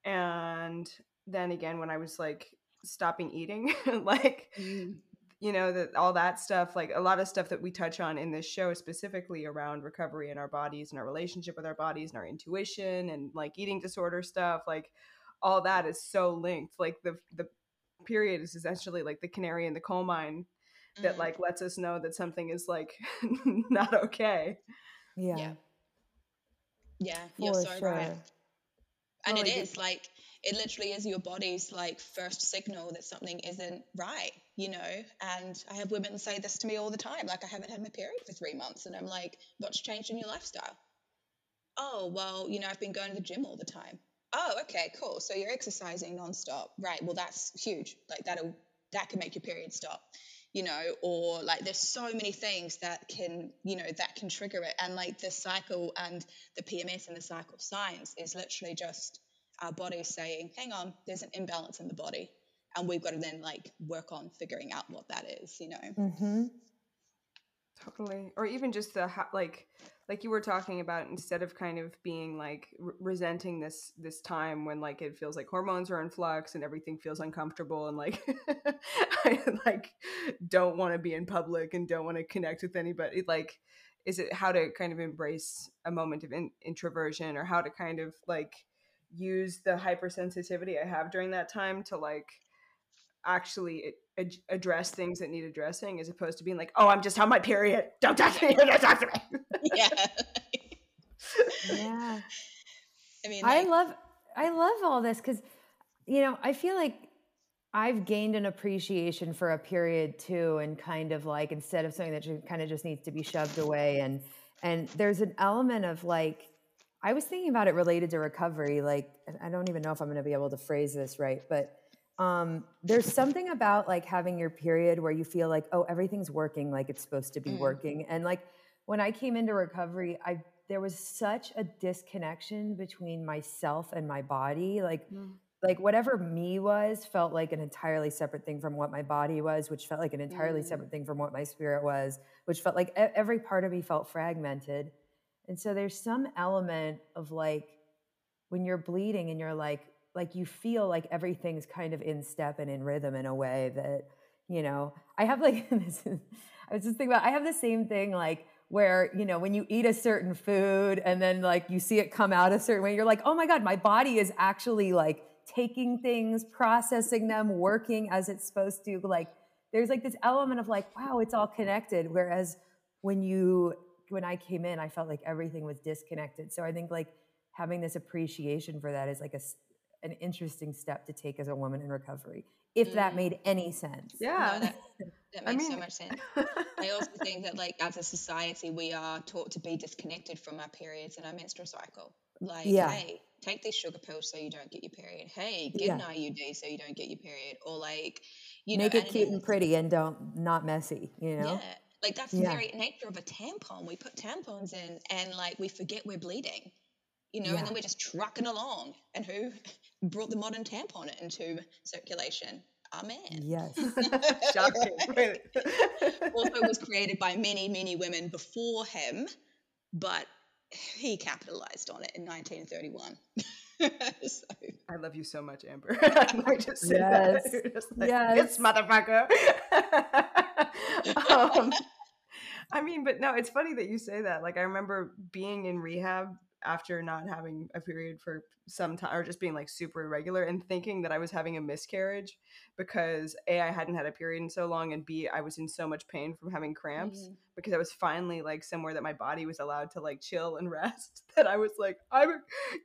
And then again, when I was like stopping eating, like, mm. you know, that all that stuff, like a lot of stuff that we touch on in this show specifically around recovery and our bodies and our relationship with our bodies and our intuition and like eating disorder stuff, like all that is so linked. Like the, the period is essentially like the canary in the coal mine that like lets us know that something is like not okay. Yeah. Yeah. Yeah. You're so sure. right. And well, it is like, it literally is your body's like first signal that something isn't right, you know? And I have women say this to me all the time. Like, I haven't had my period for three months. And I'm like, what's changed in your lifestyle? Oh, well, you know, I've been going to the gym all the time. Oh, okay, cool. So you're exercising nonstop. Right. Well, that's huge. Like that'll, that can make your period stop. You know, or like there's so many things that can, you know, that can trigger it. And like the cycle and the P M S and the cycle science is literally just our body saying, hang on, there's an imbalance in the body. And we've got to then like work on figuring out what that is, you know. Mm-hmm. Totally. Or even just the, like, like you were talking about, instead of kind of being like re- resenting this, this time when like, it feels like hormones are in flux and everything feels uncomfortable. And like, I like don't want to be in public and don't want to connect with anybody. Like, is it how to kind of embrace a moment of in- introversion, or how to kind of like use the hypersensitivity I have during that time to like actually it, ad- address things that need addressing, as opposed to being like, oh, I'm just on my period, don't talk to me, don't talk to me. Yeah. Yeah. I mean, like- I love, I love all this, because, you know, I feel like I've gained an appreciation for a period too, and kind of like, instead of something that kind of just needs to be shoved away. And, and there's an element of like, I was thinking about it related to recovery. Like, I don't even know if I'm going to be able to phrase this right, but um, there's something about like having your period where you feel like, oh, everything's working like it's supposed to be mm. working. And like when I came into recovery, I there was such a disconnection between myself and my body. Like, mm. like whatever me was felt like an entirely separate thing from what my body was, which felt like an entirely mm. separate thing from what my spirit was, which felt like every part of me felt fragmented. And so there's some element of like when you're bleeding and you're like, like you feel like everything's kind of in step and in rhythm in a way that, you know, I have like, this is, I was just thinking about, I have the same thing like where, you know, when you eat a certain food and then like you see it come out a certain way, you're like, oh my God, my body is actually like taking things, processing them, working as it's supposed to. Like there's like this element of like, wow, it's all connected. Whereas when you, when I came in, I felt like everything was disconnected. So I think like having this appreciation for that is like a, an interesting step to take as a woman in recovery, if mm. that made any sense. Yeah. No, that, that makes I mean... so much sense. I also think that like as a society, we are taught to be disconnected from our periods and our menstrual cycle. Like, yeah. Hey, take these sugar pills so you don't get your period. Hey, get yeah. an I U D so you don't get your period. Or like, you Make know. Make it cute and, and pretty and don't, not messy, you know? Yeah. Like that's yeah. the very nature of a tampon. We put tampons in and like we forget we're bleeding, you know, yeah. and then we're just trucking along. And who brought the modern tampon into circulation? Our man. Yes. Shocking. Also was created by many, many women before him, but he capitalized on it in nineteen thirty-one. So. I love you so much, Amber. I might just say yes. that. Just like, yes. This motherfucker. um, I mean, but no, it's funny that you say that. Like, I remember being in rehab after not having a period for some time, or just being like super irregular, and thinking that I was having a miscarriage because A, I hadn't had a period in so long, and B, I was in so much pain from having cramps mm-hmm. because I was finally like somewhere that my body was allowed to like chill and rest, that I was like, I'm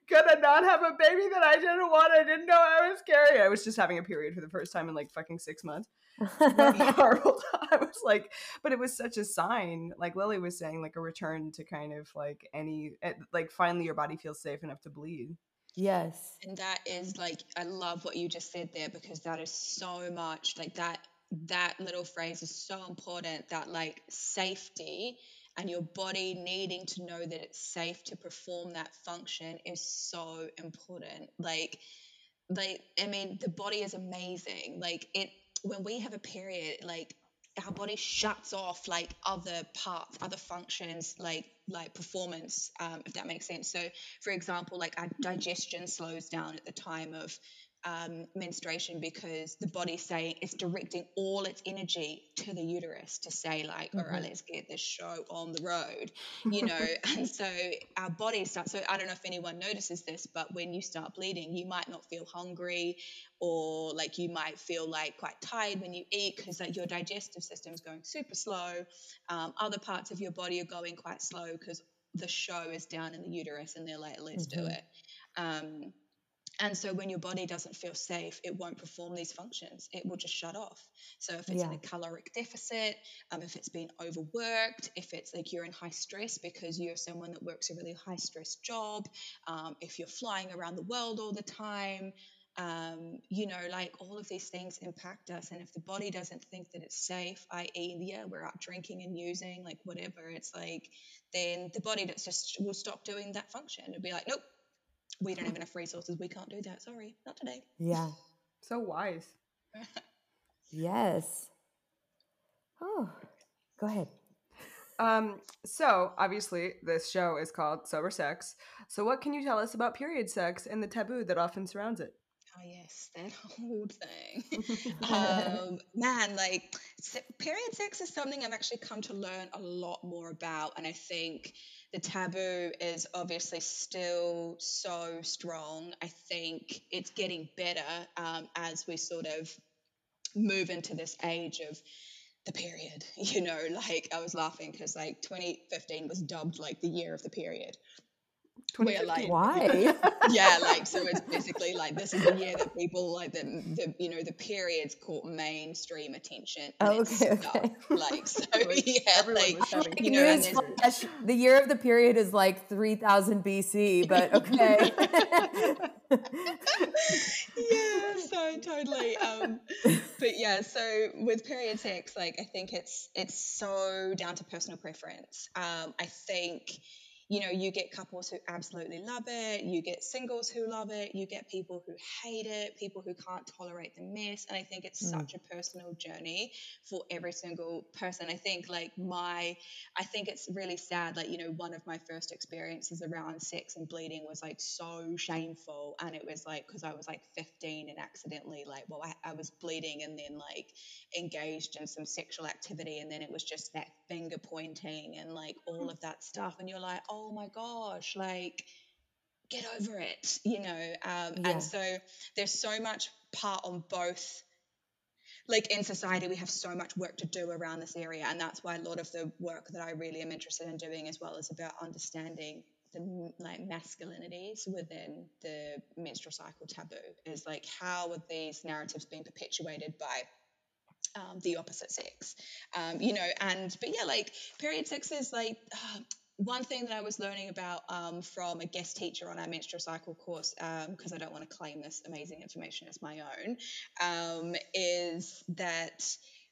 gonna not have a baby that I didn't want. I didn't know I was carrying. I was just having a period for the first time in like fucking six months. Horrible. I was like, but it was such a sign, like Lily was saying, like a return to kind of like any, like finally your body feels safe enough to bleed. Yes. And that is like, I love what you just said there, because that is so much like that, that little phrase is so important, that like safety and your body needing to know that it's safe to perform that function is so important. Like, like, I mean, the body is amazing. Like it, when we have a period, like our body shuts off like other parts, other functions, like like performance, um, if that makes sense. So, for example, like our digestion slows down at the time of um, menstruation because the body's saying it's directing all its energy to the uterus to say like, mm-hmm. all right, let's get this show on the road, you know. And so our body starts. So I don't know if anyone notices this, but when you start bleeding, you might not feel hungry, or like you might feel like quite tired when you eat because like your digestive system's going super slow. Um, other parts of your body are going quite slow because the show is down in the uterus and they're like, let's mm-hmm. do it. Um, and so when your body doesn't feel safe, it won't perform these functions. It will just shut off. So if it's yeah. in a caloric deficit, um, if it's been overworked, if it's like you're in high stress because you're someone that works a really high stress job, um, if you're flying around the world all the time, Um, you know, like all of these things impact us. And if the body doesn't think that it's safe, that is, yeah, we're out drinking and using, like whatever, it's like, then the body that's just will stop doing that function. It'll be like, nope, we don't have enough resources. We can't do that. Sorry, not today. Yeah. So wise. Yes. Oh, go ahead. Um, so obviously this show is called Sober Sex. So what can you tell us about period sex and the taboo that often surrounds it? Oh yes, that whole thing. um, man, like se- period sex is something I've actually come to learn a lot more about, and I think the taboo is obviously still so strong. I think it's getting better um, as we sort of move into this age of the period, you know. Like I was laughing because like twenty fifteen was dubbed like the year of the period. Where, like, why? Yeah, like, so it's basically like this is the year that people like the, the you know the periods caught mainstream attention. Oh, okay, okay. Like so, yeah, like you know, and there's... the year of the period is like three thousand B C, but okay. Yeah, so totally. Um, but yeah, so with period sex, like I think it's it's so down to personal preference. Um, I think. You know, you get couples who absolutely love it, you get singles who love it, you get people who hate it, people who can't tolerate the mess. And I think it's mm. such a personal journey for every single person. I think like my, I think it's really sad, like, you know, one of my first experiences around sex and bleeding was like so shameful. And it was like, because I was like fifteen and accidentally like, well, I, I was bleeding and then like engaged in some sexual activity. And then it was just that finger pointing and like all of that stuff. And you're like, oh, oh my gosh, like get over it, you know. Um, yeah. And so there's so much part on both, like in society we have so much work to do around this area, and that's why a lot of the work that I really am interested in doing as well is about understanding the like masculinities within the menstrual cycle taboo, is like how are these narratives being perpetuated by um, the opposite sex, um, you know. And but yeah, like period sex is like uh, one thing that I was learning about um, from a guest teacher on our menstrual cycle course, because um, I don't want to claim this amazing information as my own, um, is that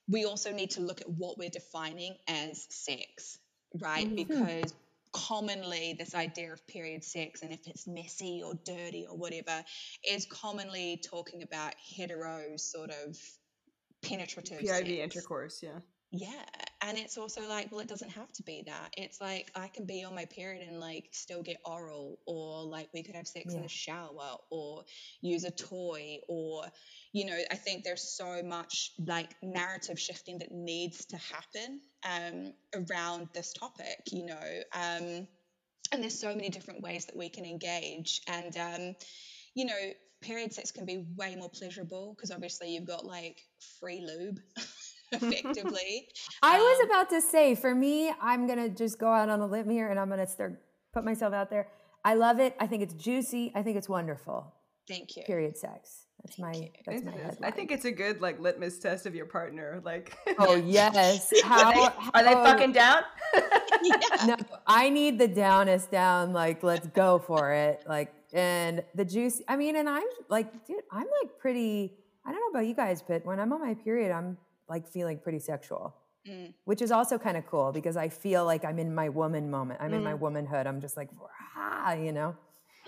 we also need to look at what we're defining as sex, right? Mm-hmm. Because commonly this idea of period sex, and if it's messy or dirty or whatever, is commonly talking about hetero sort of penetrative P I V sex. Intercourse, yeah. Yeah, and it's also like, well, it doesn't have to be that. It's like I can be on my period and like still get oral, or like we could have sex yeah. in the shower, or use a toy, or you know, I think there's so much like narrative shifting that needs to happen um, around this topic, you know. Um, and there's so many different ways that we can engage, and um, you know, period sex can be way more pleasurable because obviously you've got like free lube. Effectively. I um, was about to say, for me, I'm going to just go out on a limb here and I'm going to start put myself out there. I love it. I think it's juicy. I think it's wonderful. Thank you. Period sex. That's thank my, you. That's my headline. I think it's a good like litmus test of your partner. Like, oh yes. How, are, they, how, are they fucking down? Yeah. No, I need the downest down. Like, let's go for it. Like, and the juice, I mean, and I'm like, dude, I'm like pretty, I don't know about you guys, but when I'm on my period, I'm like feeling pretty sexual, mm. which is also kind of cool because I feel like I'm in my woman moment. I'm mm. in my womanhood. I'm just like, ah, you know?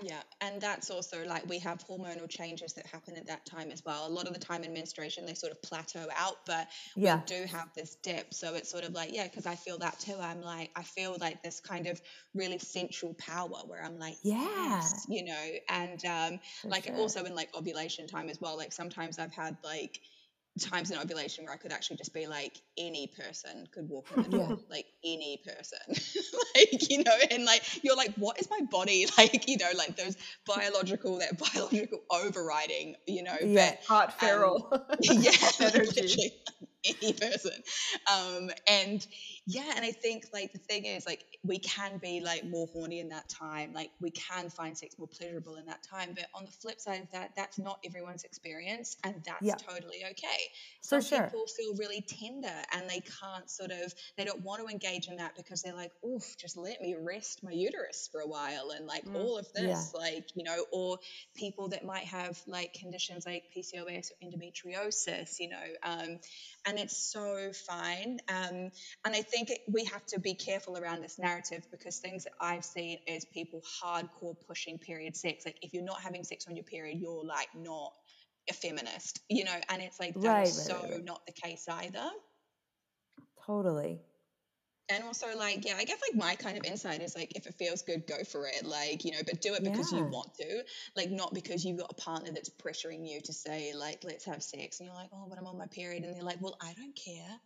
Yeah, and that's also like we have hormonal changes that happen at that time as well. A lot of the time in menstruation, they sort of plateau out, but yeah. we do have this dip. So it's sort of like, yeah, because I feel that too. I'm like, I feel like this kind of really sensual power where I'm like, yeah. yes, you know, and um, like sure. also in like ovulation time as well. Like sometimes I've had like times in ovulation where I could actually just be like, any person could walk in the door, yeah. like any person, like, you know, and like, you're like, what is my body? Like, you know, like those biological, that biological overriding, you know, yeah, but, heart feral. Um, yeah, literally, any person. Um, and yeah, and I think like the thing is like, we can be like more horny in that time. Like we can find sex more pleasurable in that time. But on the flip side of that, that's not everyone's experience, and that's yeah. totally okay. So sure. people feel really tender and they can't sort of, they don't want to engage in that because they're like, oof, just let me rest my uterus for a while and like mm. all of this, yeah. like, you know, or people that might have like conditions like P C O S or endometriosis, you know, um, and it's so fine. Um, and I think it, we have to be careful around this narrative, because things that I've seen is people hardcore pushing period sex. Like if you're not having sex on your period, you're like not a feminist, you know, and it's like that's right, right, so right. not the case either. Totally. And also like, yeah, I guess like my kind of insight is like, if it feels good, go for it. Like, you know, but do it because yeah. you want to, like not because you've got a partner that's pressuring you to say like, let's have sex. And you're like, oh, but I'm on my period. And they're like, well, I don't care.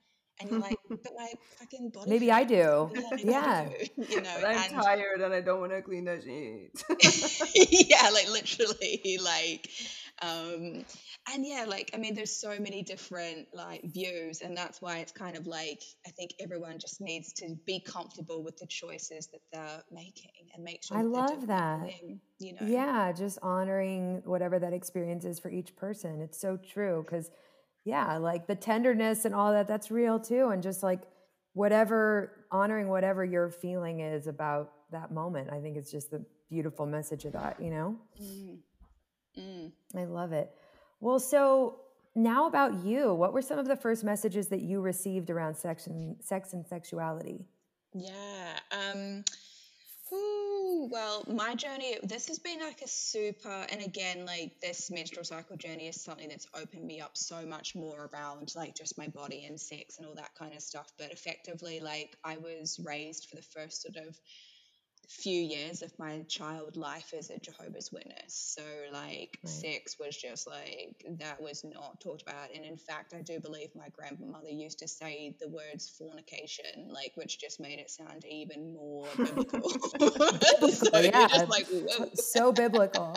And you're like, but my fucking body. Maybe I do. Yeah. You know, but I'm and, tired and I don't want to clean that shit. Yeah, like literally like, um, and yeah, like, I mean, there's so many different like views, and that's why it's kind of like, I think everyone just needs to be comfortable with the choices that they're making and make sure. I that love that. Them, you know? Yeah. Just honoring whatever that experience is for each person. It's so true. 'Cause yeah, like the tenderness and all that, that's real too. And just like whatever, honoring whatever your feeling is about that moment. I think it's just the beautiful message of that, you know? Mm. Mm. I love it. Well, so now about you, what were some of the first messages that you received around sex and, sex and sexuality? Yeah. Um, Ooh, well, my journey, this has been like a super, and again, like this menstrual cycle journey is something that's opened me up so much more around like just my body and sex and all that kind of stuff. But effectively, like I was raised for the first sort of few years of my child life as a Jehovah's Witness. So like right. sex was just like, that was not talked about. And in fact, I do believe my grandmother used to say the words fornication, like, which just made it sound even more biblical. So yeah. just like, whoa. So biblical.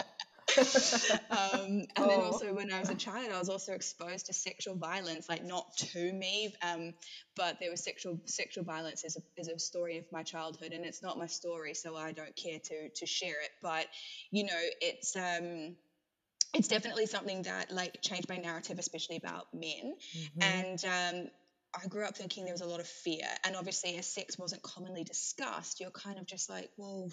um, and oh. then also when I was a child, I was also exposed to sexual violence, like not to me, um, but there was sexual sexual violence is a, is a story of my childhood, and it's not my story, so I don't care to to share it. But you know, it's um, it's definitely something that like changed my narrative, especially about men, mm-hmm. and um. I grew up thinking there was a lot of fear, and obviously as sex wasn't commonly discussed, you're kind of just like, well,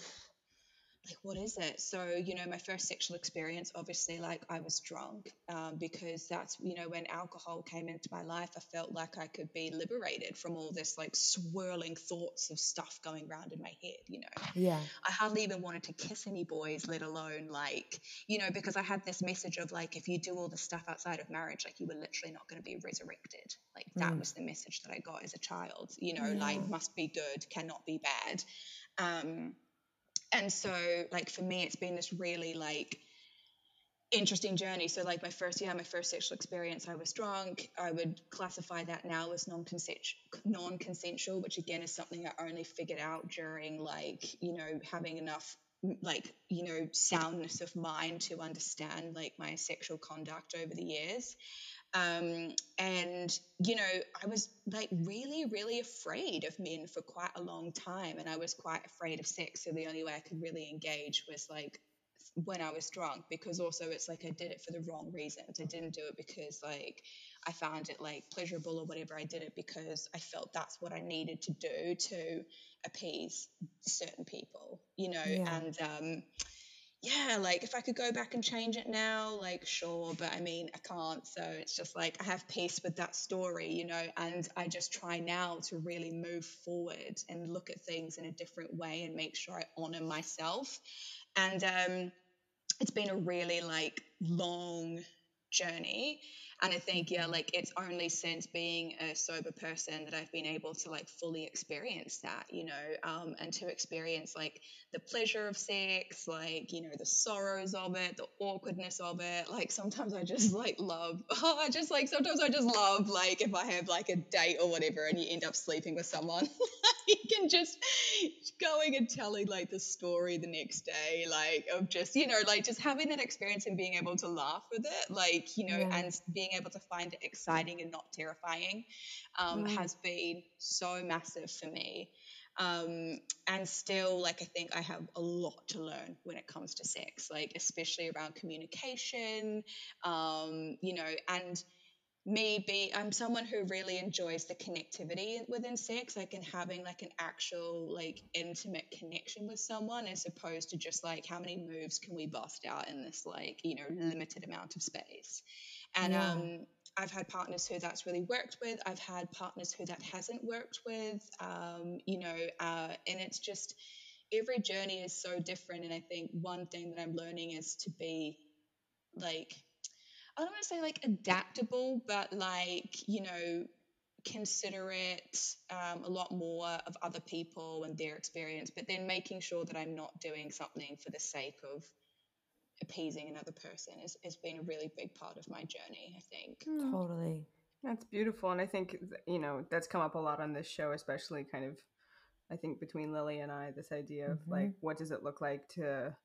like, what is it? So, you know, my first sexual experience, obviously, like, I was drunk um, because that's, you know, when alcohol came into my life, I felt like I could be liberated from all this, like, swirling thoughts of stuff going around in my head, you know. Yeah. I hardly even wanted to kiss any boys, let alone, like, you know, because I had this message of, like, if you do all this stuff outside of marriage, like, you were literally not going to be resurrected. Like, that mm. was the message that I got as a child, you know, yeah. like, must be good, cannot be bad. Um And so, like, for me, it's been this really, like, interesting journey. So, like, my first, yeah, my first sexual experience, I was drunk. I would classify that now as non-consensual, non-consensual, which, again, is something I only figured out during, like, you know, having enough, like, you know, soundness of mind to understand, like, my sexual conduct over the years. Um, and, you know, I was like really, really afraid of men for quite a long time, and I was quite afraid of sex. So the only way I could really engage was like when I was drunk, because also it's like I did it for the wrong reasons. I didn't do it because like I found it like pleasurable or whatever. I did it because I felt that's what I needed to do to appease certain people, you know, yeah. and, um, yeah, like if I could go back and change it now, like sure, but I mean I can't. So it's just like I have peace with that story, you know, and I just try now to really move forward and look at things in a different way and make sure I honor myself. And um, it's been a really like long journey. And I think, yeah, like it's only since being a sober person that I've been able to like fully experience that, you know, um, and to experience like the pleasure of sex, like, you know, the sorrows of it, the awkwardness of it. Like sometimes I just like love, oh, I just like, sometimes I just love like if I have like a date or whatever and you end up sleeping with someone, you can just going and telling like the story the next day, like of just, you know, like just having that experience and being able to laugh with it, like, you know, yeah. and being able to find it exciting and not terrifying um, mm. has been so massive for me. Um, and still, like, I think I have a lot to learn when it comes to sex, like especially around communication, um, you know, and maybe I'm someone who really enjoys the connectivity within sex, like in having like an actual like intimate connection with someone as opposed to just like how many moves can we bust out in this like, you know, limited amount of space. And yeah. um, I've had partners who that's really worked with. I've had partners who that hasn't worked with, um, you know, uh, and it's just every journey is so different. And I think one thing that I'm learning is to be like, I don't want to say like adaptable, but like, you know, considerate um, a lot more of other people and their experience, but then making sure that I'm not doing something for the sake of appeasing another person has, has been a really big part of my journey, I think. Mm. Totally. That's beautiful. And I think, you know, that's come up a lot on this show, especially kind of, I think between Lily and I, this idea mm-hmm. of like, what does it look like to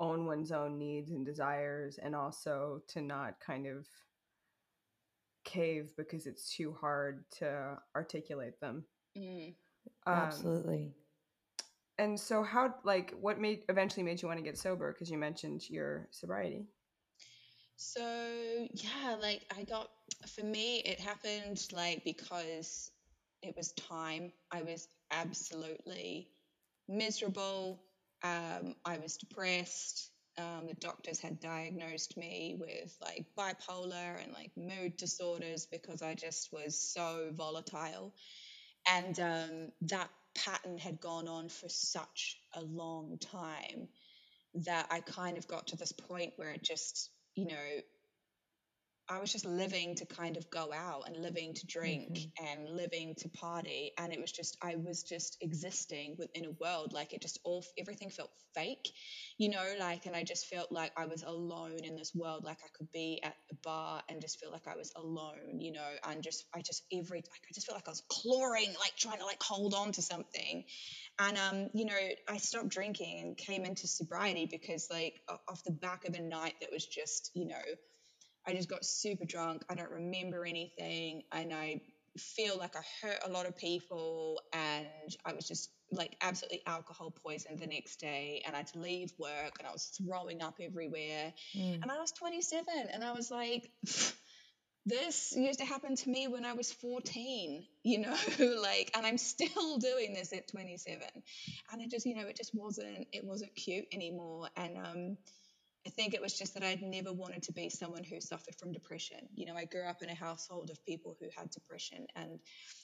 own one's own needs and desires, and also to not kind of cave because it's too hard to articulate them. Mm. Um, Absolutely. And so how, like, what made eventually made you want to get sober? Because you mentioned your sobriety. So, yeah, like I got, for me, it happened, like, because it was time. I was absolutely miserable. Um, I was depressed. Um, the doctors had diagnosed me with, like, bipolar and, like, mood disorders because I just was so volatile. And um, that pattern had gone on for such a long time that I kind of got to this point where it just, you know, I was just living to kind of go out and living to drink mm-hmm. and living to party. And it was just, I was just existing within a world. Like it just all, everything felt fake, you know, like, and I just felt like I was alone in this world. Like I could be at the bar and just feel like I was alone, you know, and just, I just, every, like, I just felt like I was clawing, like trying to like hold on to something. And, um, you know, I stopped drinking and came into sobriety because like off the back of a night that was just, you know, I just got super drunk. I don't remember anything. And I feel like I hurt a lot of people. And I was just like absolutely alcohol poisoned the next day. And I had to leave work and I was throwing up everywhere. Mm. And I was twenty-seven and I was like, this used to happen to me when I was fourteen, you know, like, and I'm still doing this at twenty-seven. And it just, you know, it just wasn't, it wasn't cute anymore. And, um, I think it was just that I'd never wanted to be someone who suffered from depression. You know, I grew up in a household of people who had depression and,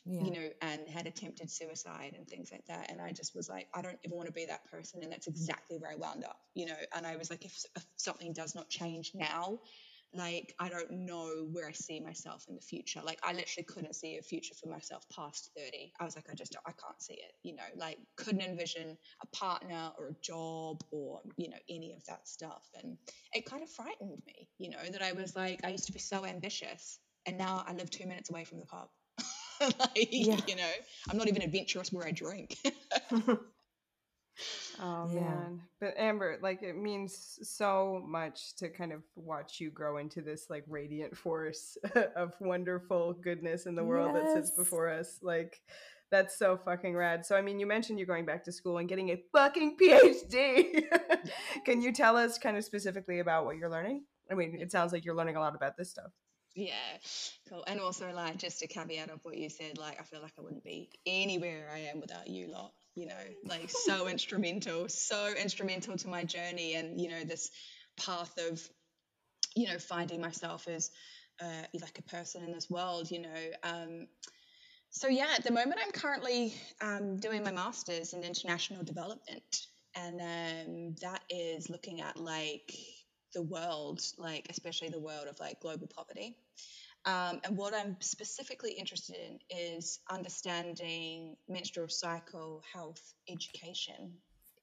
yeah. you know, and had attempted suicide and things like that. And I just was like, I don't ever want to be that person. And that's exactly where I wound up, you know. And I was like, if, if something does not change now, like, I don't know where I see myself in the future. Like, I literally couldn't see a future for myself past thirty. I was like, I just don't, I can't see it, you know, like couldn't envision a partner or a job or, you know, any of that stuff. And it kind of frightened me, you know, that I was like, I used to be so ambitious and now I live two minutes away from the pub. like, yeah. you know, I'm not even adventurous where I drink. Oh, yeah. man. But Amber, like, it means so much to kind of watch you grow into this, like, radiant force of wonderful goodness in the world yes. that sits before us. Like, that's so fucking rad. So, I mean, you mentioned you're going back to school and getting a fucking P H D. Can you tell us kind of specifically about what you're learning? I mean, it sounds like you're learning a lot about this stuff. Yeah, cool. And also, like, just a caveat of what you said, like, I feel like I wouldn't be anywhere I am without you lot. you know, like so instrumental, so instrumental to my journey and, you know, this path of, you know, finding myself as uh, like a person in this world, you know. Um, so, yeah, at the moment I'm currently um, doing my master's in international development, and um, that is looking at, like, the world, like especially the world of, like, global poverty. Um, and what I'm specifically interested in is understanding menstrual cycle health education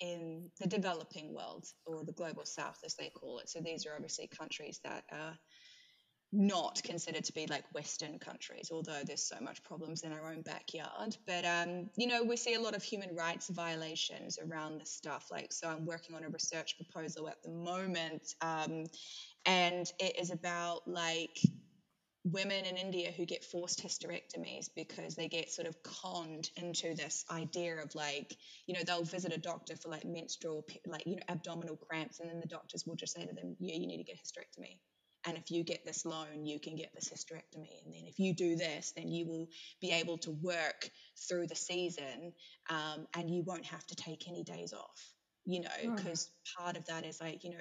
in the developing world, or the global south, as they call it. So these are obviously countries that are not considered to be, like, Western countries, although there's so much problems in our own backyard. But, um, you know, we see a lot of human rights violations around this stuff. Like, so I'm working on a research proposal at the moment, um, and it is about, like, women in India who get forced hysterectomies because they get sort of conned into this idea of, like, you know, they'll visit a doctor for, like, menstrual, like, you know, abdominal cramps, and then the doctors will just say to them, yeah, you need to get a hysterectomy. And if you get this loan, you can get this hysterectomy. And then if you do this, then you will be able to work through the season, um, and you won't have to take any days off, you know, because oh. part of that is, like, you know,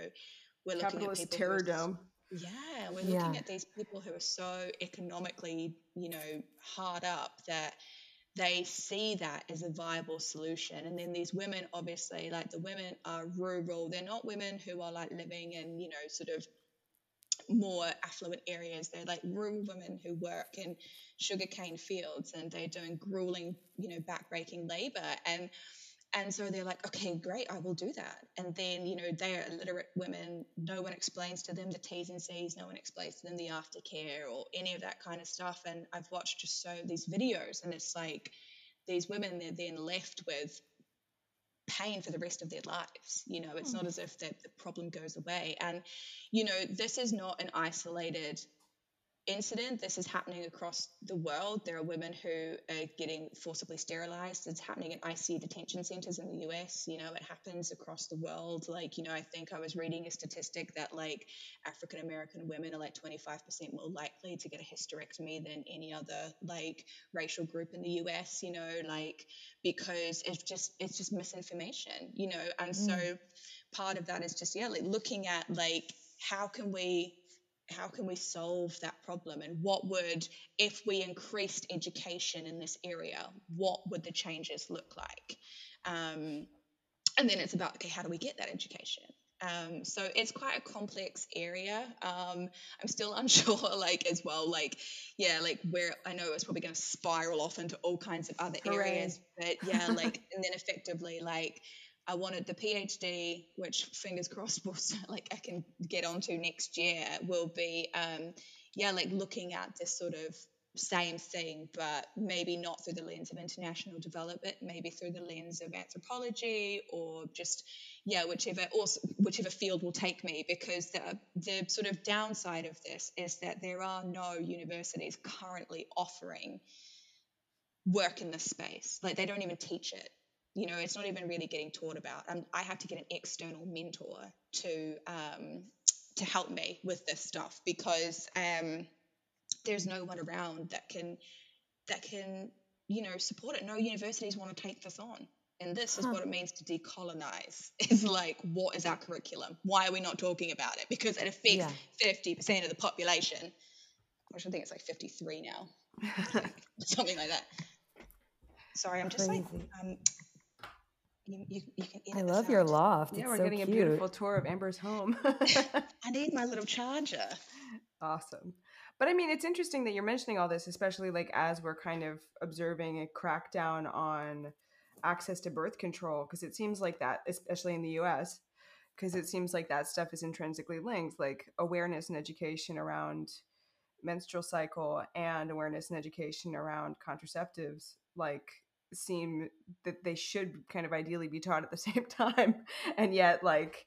we're Capitalist looking at people. Terror dome. Yeah, we're yeah. looking at these people who are so economically, you know, hard up that they see that as a viable solution. And then these women, obviously, like, the women are rural. They're not women who are, like, living in, you know, sort of more affluent areas. They're, like, rural women who work in sugarcane fields, and they're doing grueling, you know, backbreaking labor. And And so they're like, okay, great, I will do that. And then, you know, they are illiterate women. No one explains to them the T's and C's. No one explains to them the aftercare or any of that kind of stuff. And I've watched just so these videos, and it's like these women, they're then left with pain for the rest of their lives. You know, it's mm. not as if that the problem goes away. And, you know, this is not an isolated incident. This is happening across the world. There are women who are getting forcibly sterilized. It's happening in I C E detention centers in the U S. You know, it happens across the world. Like, you know, I think I was reading a statistic that, like, African American women are, like, twenty-five percent more likely to get a hysterectomy than any other, like, racial group in the U S, you know, like, because it's just it's just misinformation, you know. And mm. so part of that is just, yeah, like, looking at, like, how can we How can we solve that problem, and what would, if we increased education in this area, what would the changes look like? Um, and then it's about, okay, how do we get that education? Um, so it's quite a complex area. Um, I'm still unsure, like, as well, like, yeah, like, where I know it's probably going to spiral off into all kinds of other Hooray. areas, but yeah, like, and then effectively, like, I wanted the PhD, which, fingers crossed, like, I can get onto next year, will be, um, yeah, like, looking at this sort of same thing, but maybe not through the lens of international development, maybe through the lens of anthropology, or just, yeah, whichever, also, whichever field will take me, because the, the sort of downside of this is that there are no universities currently offering work in this space. Like, they don't even teach it. You know, it's not even really getting taught about. Um, I have to get an external mentor to um, to help me with this stuff, because um, there's no one around that can that can you know support it. No universities want to take this on, and this is huh. what it means to decolonize. It's like, what is our curriculum? Why are we not talking about it? Because it affects fifty yeah. percent of the population. Which I think it's like fifty-three now, something like that. Sorry, I'm just Crazy. like. Um, You, you, you can I love your loft. Yeah, it's we're so getting cute. a beautiful tour of Amber's home. I need my little charger. Awesome. But I mean, it's interesting that you're mentioning all this, especially, like, as we're kind of observing a crackdown on access to birth control, because it seems like that, especially in the U S, because it seems like that stuff is intrinsically linked, like awareness and education around menstrual cycle and awareness and education around contraceptives, like, seem that they should kind of ideally be taught at the same time, and yet, like,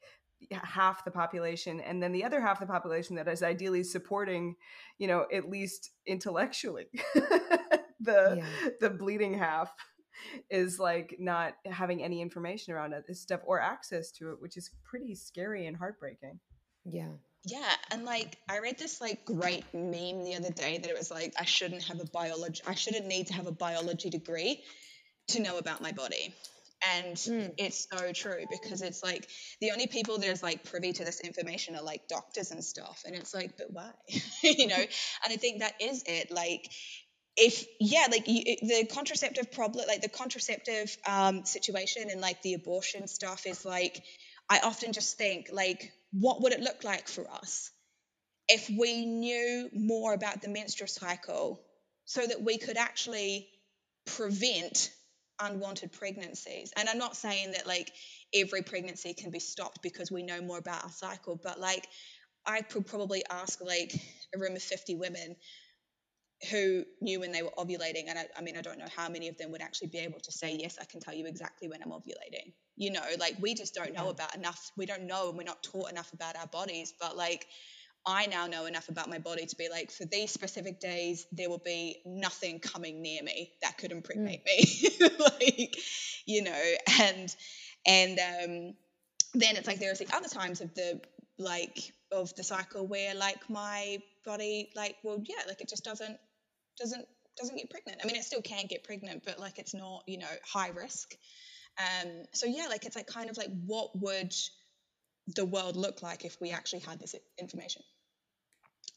half the population, and then the other half the population that is ideally supporting, you know, at least intellectually, the yeah. the bleeding half is, like, not having any information around this stuff or access to it, which is pretty scary and heartbreaking. Yeah. Yeah, and, like, I read this, like, great meme the other day that it was like, I shouldn't have a biology I shouldn't need to have a biology degree to know about my body. And mm. it's so true, because it's like the only people that is like privy to this information are like doctors and stuff. And it's like, but why? You know? And I think that is it. Like, if, yeah, like you, the contraceptive problem, like the contraceptive um, situation and like the abortion stuff is like, I often just think like, what would it look like for us if we knew more about the menstrual cycle so that we could actually prevent unwanted pregnancies? And I'm not saying that like every pregnancy can be stopped because we know more about our cycle, but like I could probably ask like a room of fifty women who knew when they were ovulating, and I, I mean I don't know how many of them would actually be able to say, yes, I can tell you exactly when I'm ovulating. You know, like we just don't know about enough, we don't know and we're not taught enough about our bodies. But like I now know enough about my body to be like, for these specific days there will be nothing coming near me that could impregnate mm. me. Like, you know, and and um then it's like there's the other times of the like of the cycle where like my body like, well yeah, like it just doesn't doesn't doesn't get pregnant. I mean, it still can get pregnant, but like it's not, you know, high risk. Um so yeah, like it's like kind of like what would the world look like if we actually had this information?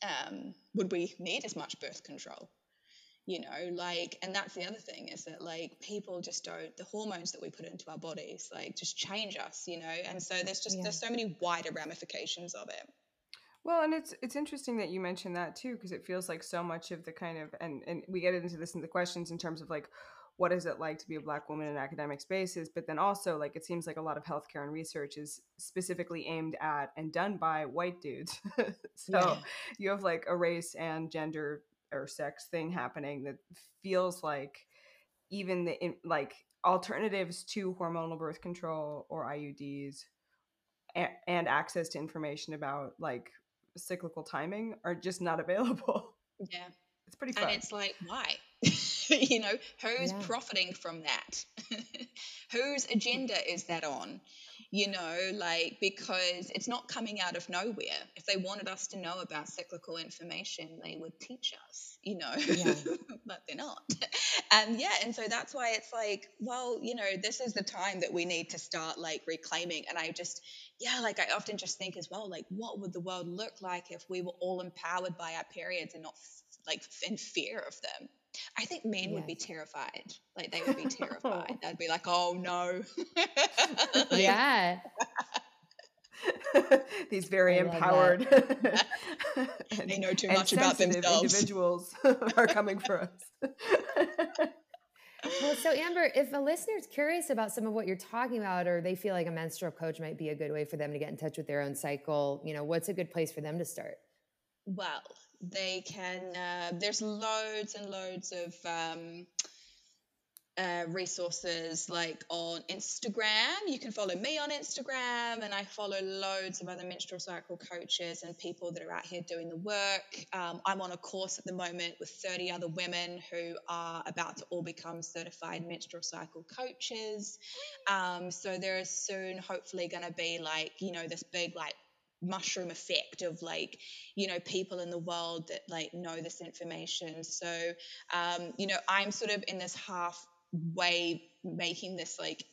Um would we need as much birth control? You know, like, and that's the other thing is that like people just don't, the hormones that we put into our bodies like just change us, you know. And so there's just yeah. there's so many wider ramifications of it. Well, and it's it's interesting that you mentioned that too, because it feels like so much of the kind of, and, and we get into this in the questions in terms of like, what is it like to be a Black woman in academic spaces? But then also, like, it seems like a lot of healthcare and research is specifically aimed at and done by white dudes. So yeah. you have like a race and gender or sex thing happening that feels like even the in, like alternatives to hormonal birth control or I U Ds and, and access to information about like cyclical timing are just not available. Yeah. It's pretty fun. And it's like, why? You know, who's yeah. profiting from that? Whose agenda is that on? You know, like, because it's not coming out of nowhere. If they wanted us to know about cyclical information, they would teach us, you know, yeah. but they're not. And yeah, and so that's why it's like, well, you know, this is the time that we need to start like reclaiming. And I just, yeah, like I often just think as well, like, what would the world look like if we were all empowered by our periods and not like in fear of them? I think men yes. would be terrified. Like they would be terrified. They'd be like, "Oh no!" Like, yeah. These very I empowered, and, they know too much about themselves. Individuals are coming for us. Well, so Amber, if a listener's curious about some of what you're talking about, or they feel like a menstrual coach might be a good way for them to get in touch with their own cycle, you know, what's a good place for them to start? Well, they can, uh, there's loads and loads of um, uh, resources like on Instagram. You can follow me on Instagram, and I follow loads of other menstrual cycle coaches and people that are out here doing the work. Um, I'm on a course at the moment with thirty other women who are about to all become certified menstrual cycle coaches. Um, so there is soon hopefully going to be like, you know, this big like mushroom effect of like, you know, people in the world that like know this information. So um you know, I'm sort of in this halfway making this like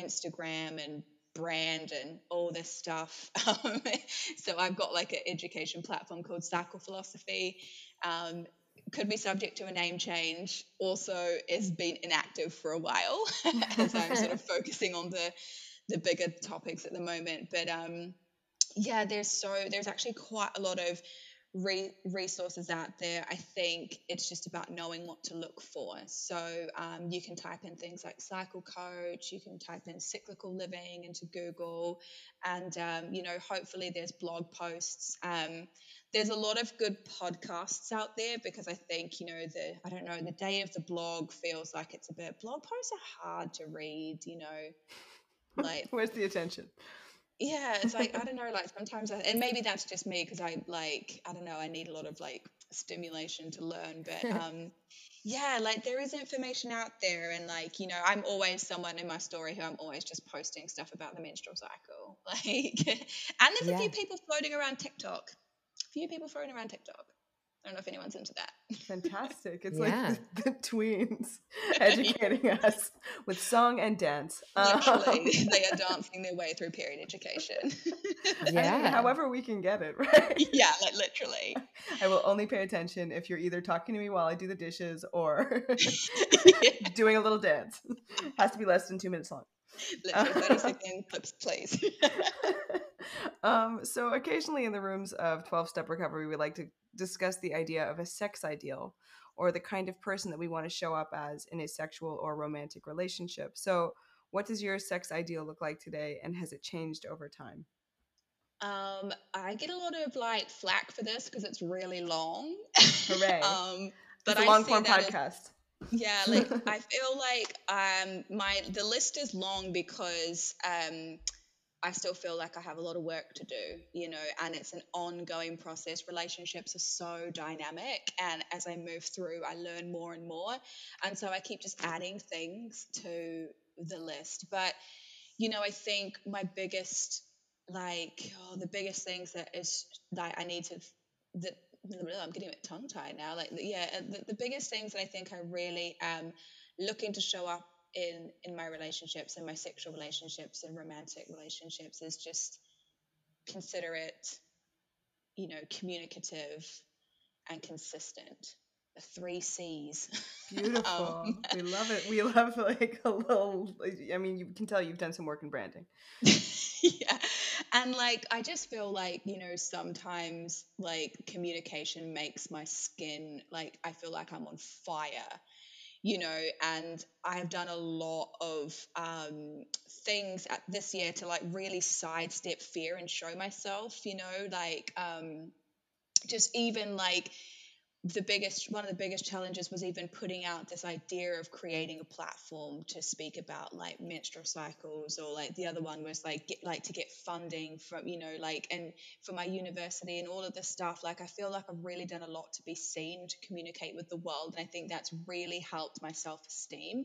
Instagram and brand and all this stuff. Um, so I've got like an education platform called Cycle Philosophy. Um could be subject to a name change, also has been inactive for a while as I'm sort of focusing on the the bigger topics at the moment. But um yeah, there's so there's actually quite a lot of re- resources out there. I think it's just about knowing what to look for. So um, you can type in things like cycle coach, you can type in cyclical living into Google, and um, you know, hopefully there's blog posts. Um, there's a lot of good podcasts out there, because I think, you know, the I don't know the day of the blog feels like it's a bit, blog posts are hard to read, you know, like where's the attention? Yeah, it's like, I don't know, like sometimes, I, and maybe that's just me because I like, I don't know, I need a lot of like stimulation to learn. But um, yeah, like there is information out there. And like, you know, I'm always someone in my story who I'm always just posting stuff about the menstrual cycle. Like, and there's yeah. a few people floating around TikTok. A few people floating around TikTok. I don't know if anyone's into that. Fantastic. It's yeah. like the, the tweens educating us with song and dance. Um, Literally, they are dancing their way through period education. Yeah. I mean, however we can get it, right? Yeah, like literally. I will only pay attention if you're either talking to me while I do the dishes or yeah. doing a little dance. Has to be less than two minutes long. Literally thirty second clips, please. Um, so occasionally in the rooms of twelve-step recovery, we like to discuss the idea of a sex ideal or the kind of person that we want to show up as in a sexual or romantic relationship. So what does your sex ideal look like today, and has it changed over time? Um, I get a lot of like flack for this because it's really long. Hooray. um, but it's a long-form podcast. Yeah, like I feel like um my the list is long because um I still feel like I have a lot of work to do, you know, and it's an ongoing process. Relationships are so dynamic, and as I move through, I learn more and more, and so I keep just adding things to the list. But you know, I think my biggest like oh, the biggest things that is that I need to that I'm getting a bit tongue-tied now. Like, yeah, the, the biggest things that I think I really am looking to show up in in my relationships, in my sexual relationships and romantic relationships, is just considerate, you know, communicative and consistent. The three C's. Beautiful. um, we love it. We love like a little, I mean, you can tell you've done some work in branding. Yeah. And like, I just feel like, you know, sometimes like communication makes my skin, like I feel like I'm on fire, you know, and I've done a lot of um, things at this year to like really sidestep fear and show myself, you know, like um, just even like the biggest, one of the biggest challenges was even putting out this idea of creating a platform to speak about like menstrual cycles, or like the other one was like get, like to get funding from, you know, like, and for my university and all of this stuff. Like I feel like I've really done a lot to be seen, to communicate with the world, and I think that's really helped my self-esteem,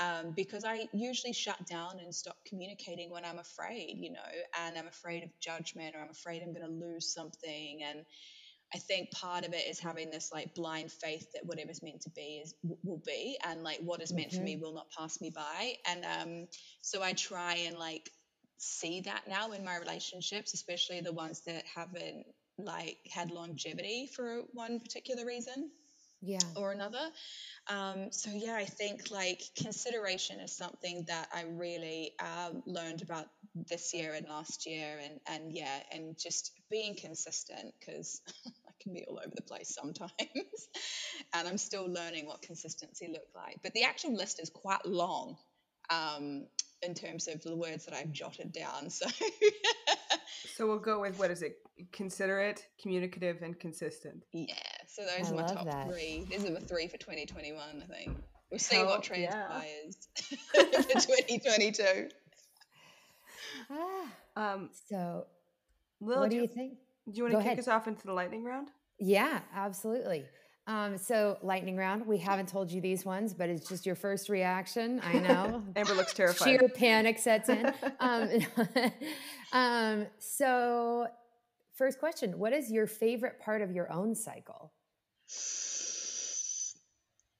um, because I usually shut down and stop communicating when I'm afraid, you know, and I'm afraid of judgment, or I'm afraid I'm going to lose something. And I think part of it is having this like blind faith that whatever's meant to be is will be, and like what is meant mm-hmm. for me will not pass me by. And um, so I try and like see that now in my relationships, especially the ones that haven't like had longevity for one particular reason, yeah, or another. Um, so yeah, I think like consideration is something that I really um, learned about this year and last year, and and yeah, and just being consistent, because I can be all over the place sometimes, and I'm still learning what consistency looked like. But the actual list is quite long, um, in terms of the words that I've jotted down. So, so we'll go with, what is it? Considerate, communicative, and consistent. Yeah. So those I are my top that. three. These are the three for twenty twenty-one. I think we'll see oh, what transpires yeah. for twenty twenty-two. Ah, um, so Lil, what do you, do you think? Do you want Go to kick ahead. us off into the lightning round? Yeah, absolutely. Um, so lightning round, we haven't told you these ones, but it's just your first reaction. I know. Amber looks terrified. Sheer panic sets in. Um, um, so first question, what is your favorite part of your own cycle?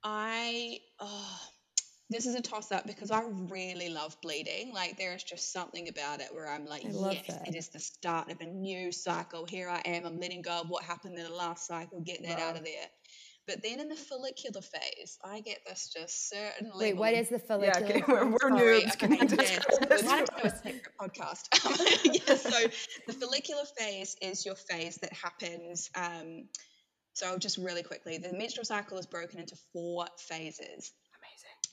I, oh, This is a toss-up because I really love bleeding. Like there is just something about it where I'm like, yes, that. It is the start of a new cycle. Here I am. I'm letting go of what happened in the last cycle, getting it wow. out of there. But then in the follicular phase, I get this just certain Wait, level. what is the follicular phase? Yeah, okay, we're, we're noobs. Okay, yeah, might do a separate podcast. Yeah, so the follicular phase is your phase that happens um, – so just really quickly, the menstrual cycle is broken into four phases.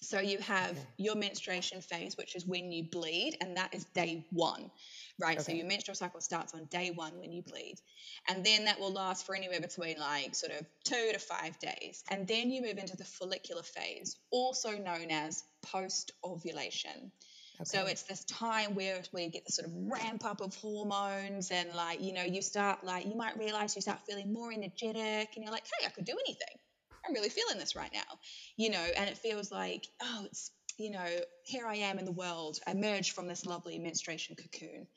So you have your menstruation phase, which is when you bleed, and that is day one, right? Okay. So your menstrual cycle starts on day one when you bleed. And then that will last for anywhere between like sort of two to five days. And then you move into the follicular phase, also known as post-ovulation. Okay. So it's this time where, where you get the sort of ramp up of hormones, and like, you know, you start like, you might realize you start feeling more energetic, and you're like, hey, I could do anything. I'm really feeling this right now, you know, and it feels like, oh, it's, you know, here I am in the world, emerged from this lovely menstruation cocoon.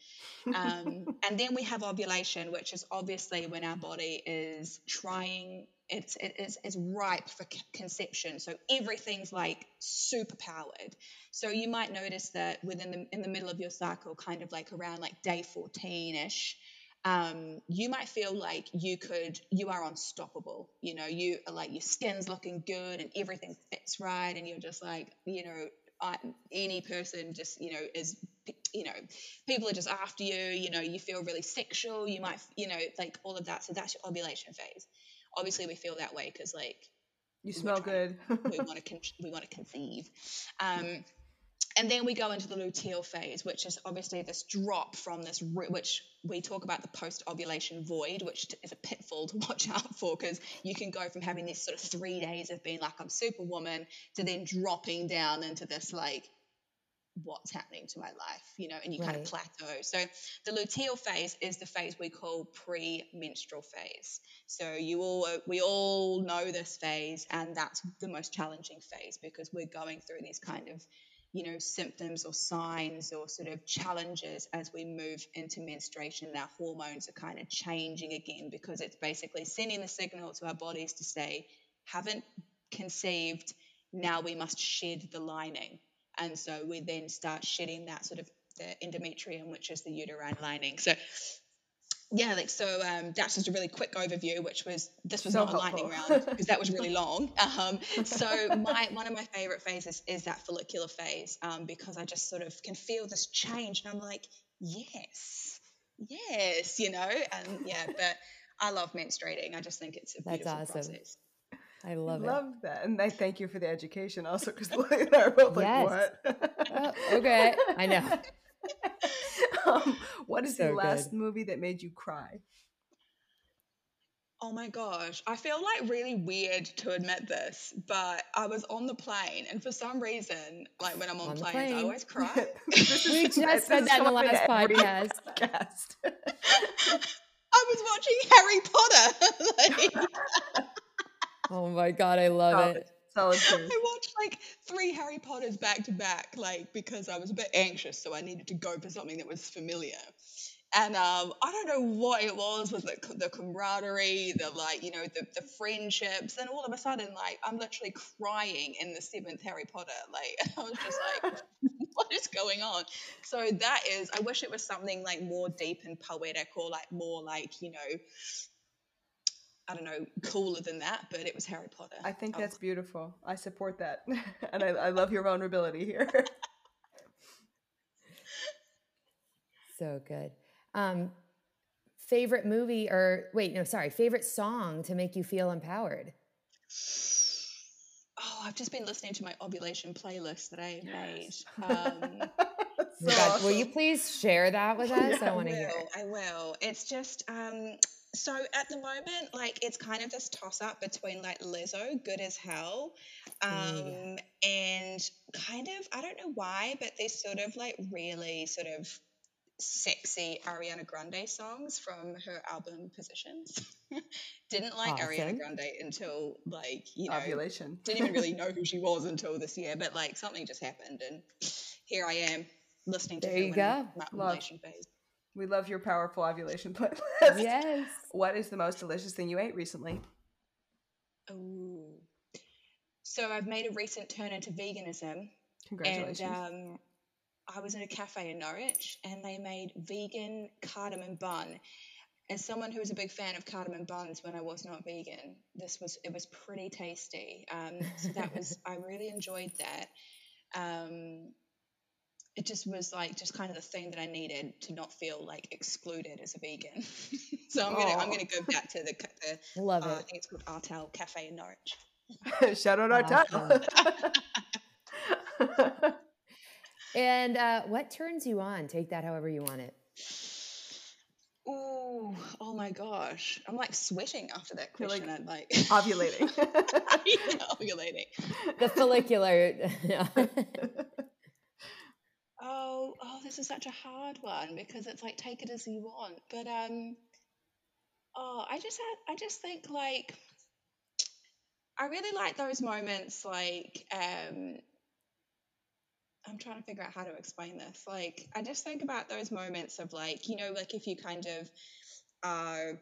Um, and then we have ovulation, which is obviously when our body is trying It's it is it's ripe for conception. So everything's like super powered. So you might notice that within the in the middle of your cycle, kind of like around like day fourteen-ish, um, you might feel like you could you are unstoppable. You know, you are like your skin's looking good and everything fits right, and you're just like, you know, I, any person just, you know, is, you know, people are just after you, you know, you feel really sexual, you might, you know, like all of that. So that's your ovulation phase. Obviously we feel that way because like you smell good. we want to con- we want to conceive. Um, and then we go into the luteal phase, which is obviously this drop from this, re- which we talk about the post-ovulation void, which is a pitfall to watch out for, because you can go from having these sort of three days of being like, I'm superwoman, to then dropping down into this like, what's happening to my life, you know, and you right. kind of plateau. So the luteal phase is the phase we call pre-menstrual phase. So you all, we all know this phase, and that's the most challenging phase because we're going through these kind of, you know, symptoms or signs or sort of challenges as we move into menstruation. Our hormones are kind of changing again because it's basically sending the signal to our bodies to say, haven't conceived, now we must shed the lining. And so we then start shedding that sort of the endometrium, which is the uterine lining. So, yeah, like, so um, that's just a really quick overview, which was, this was so not helpful. A lightning round because that was really long. Um, so my one of my favorite phases is that follicular phase um, because I just sort of can feel this change. And I'm like, yes, yes, you know, and yeah, but I love menstruating. I just think it's a beautiful that's awesome. Process. I love, love it. Love that. And I thank you for the education also, because Lily and I were like, yes. What? Oh, okay. I know. Um, what is so the last good. Movie that made you cry? Oh my gosh. I feel like really weird to admit this, but I was on the plane, and for some reason, like when I'm on, on planes, plane. I always cry. We just said that in the last podcast. podcast. I was watching Harry Potter. Like, oh my God, I love Solid. It. Solid truth. I watched like three Harry Potters back to back, like because I was a bit anxious, so I needed to go for something that was familiar. And um, I don't know what it was with the, the camaraderie, the like, you know, the, the friendships, and all of a sudden, like, I'm literally crying in the seventh Harry Potter. Like, I was just like, what is going on? So that is, I wish it was something like more deep and poetic, or like more like, you know, I don't know, cooler than that, but it was Harry Potter. I think that's oh. beautiful. I support that. And I, I love your vulnerability here. So good. Um, favorite movie or, wait, no, sorry, favorite song to make you feel empowered? Oh, I've just been listening to my ovulation playlist that I yes. made. Um, so awesome. Will you please share that with us? Yeah, I want to hear it. I will. It's just... Um, So at the moment, like, it's kind of this toss-up between, like, Lizzo, Good As Hell, um, yeah. and kind of, I don't know why, but these sort of, like, really sort of sexy Ariana Grande songs from her album Positions. Didn't like awesome. Ariana Grande until, like, you know. Ovulation. Didn't even really know who she was until this year, but, like, something just happened, and here I am listening to there her you go. In that relation phase. We love your powerful ovulation playlist. Yes. What is the most delicious thing you ate recently? Oh, so I've made a recent turn into veganism. Congratulations. And um, I was in a cafe in Norwich, and they made vegan cardamom bun. As someone who was a big fan of cardamom buns when I was not vegan, this was it was pretty tasty. Um, so that was I really enjoyed that. Um, It just was like just kind of the thing that I needed to not feel like excluded as a vegan. So I'm gonna Aww. I'm gonna go back to the, the love uh, it. I think it's called Artel Cafe in Norwich. Shout out Artel. Awesome. And uh, what turns you on? Take that however you want it. Oh, oh my gosh! I'm like sweating after that question. Like, I'm like ovulating. Yeah, ovulating. The follicular. Oh, oh, this is such a hard one because it's like take it as you want. But um, oh, I just had, I just think like I really like those moments. Like um, I'm trying to figure out how to explain this. Like I just think about those moments of like you know like if you kind of are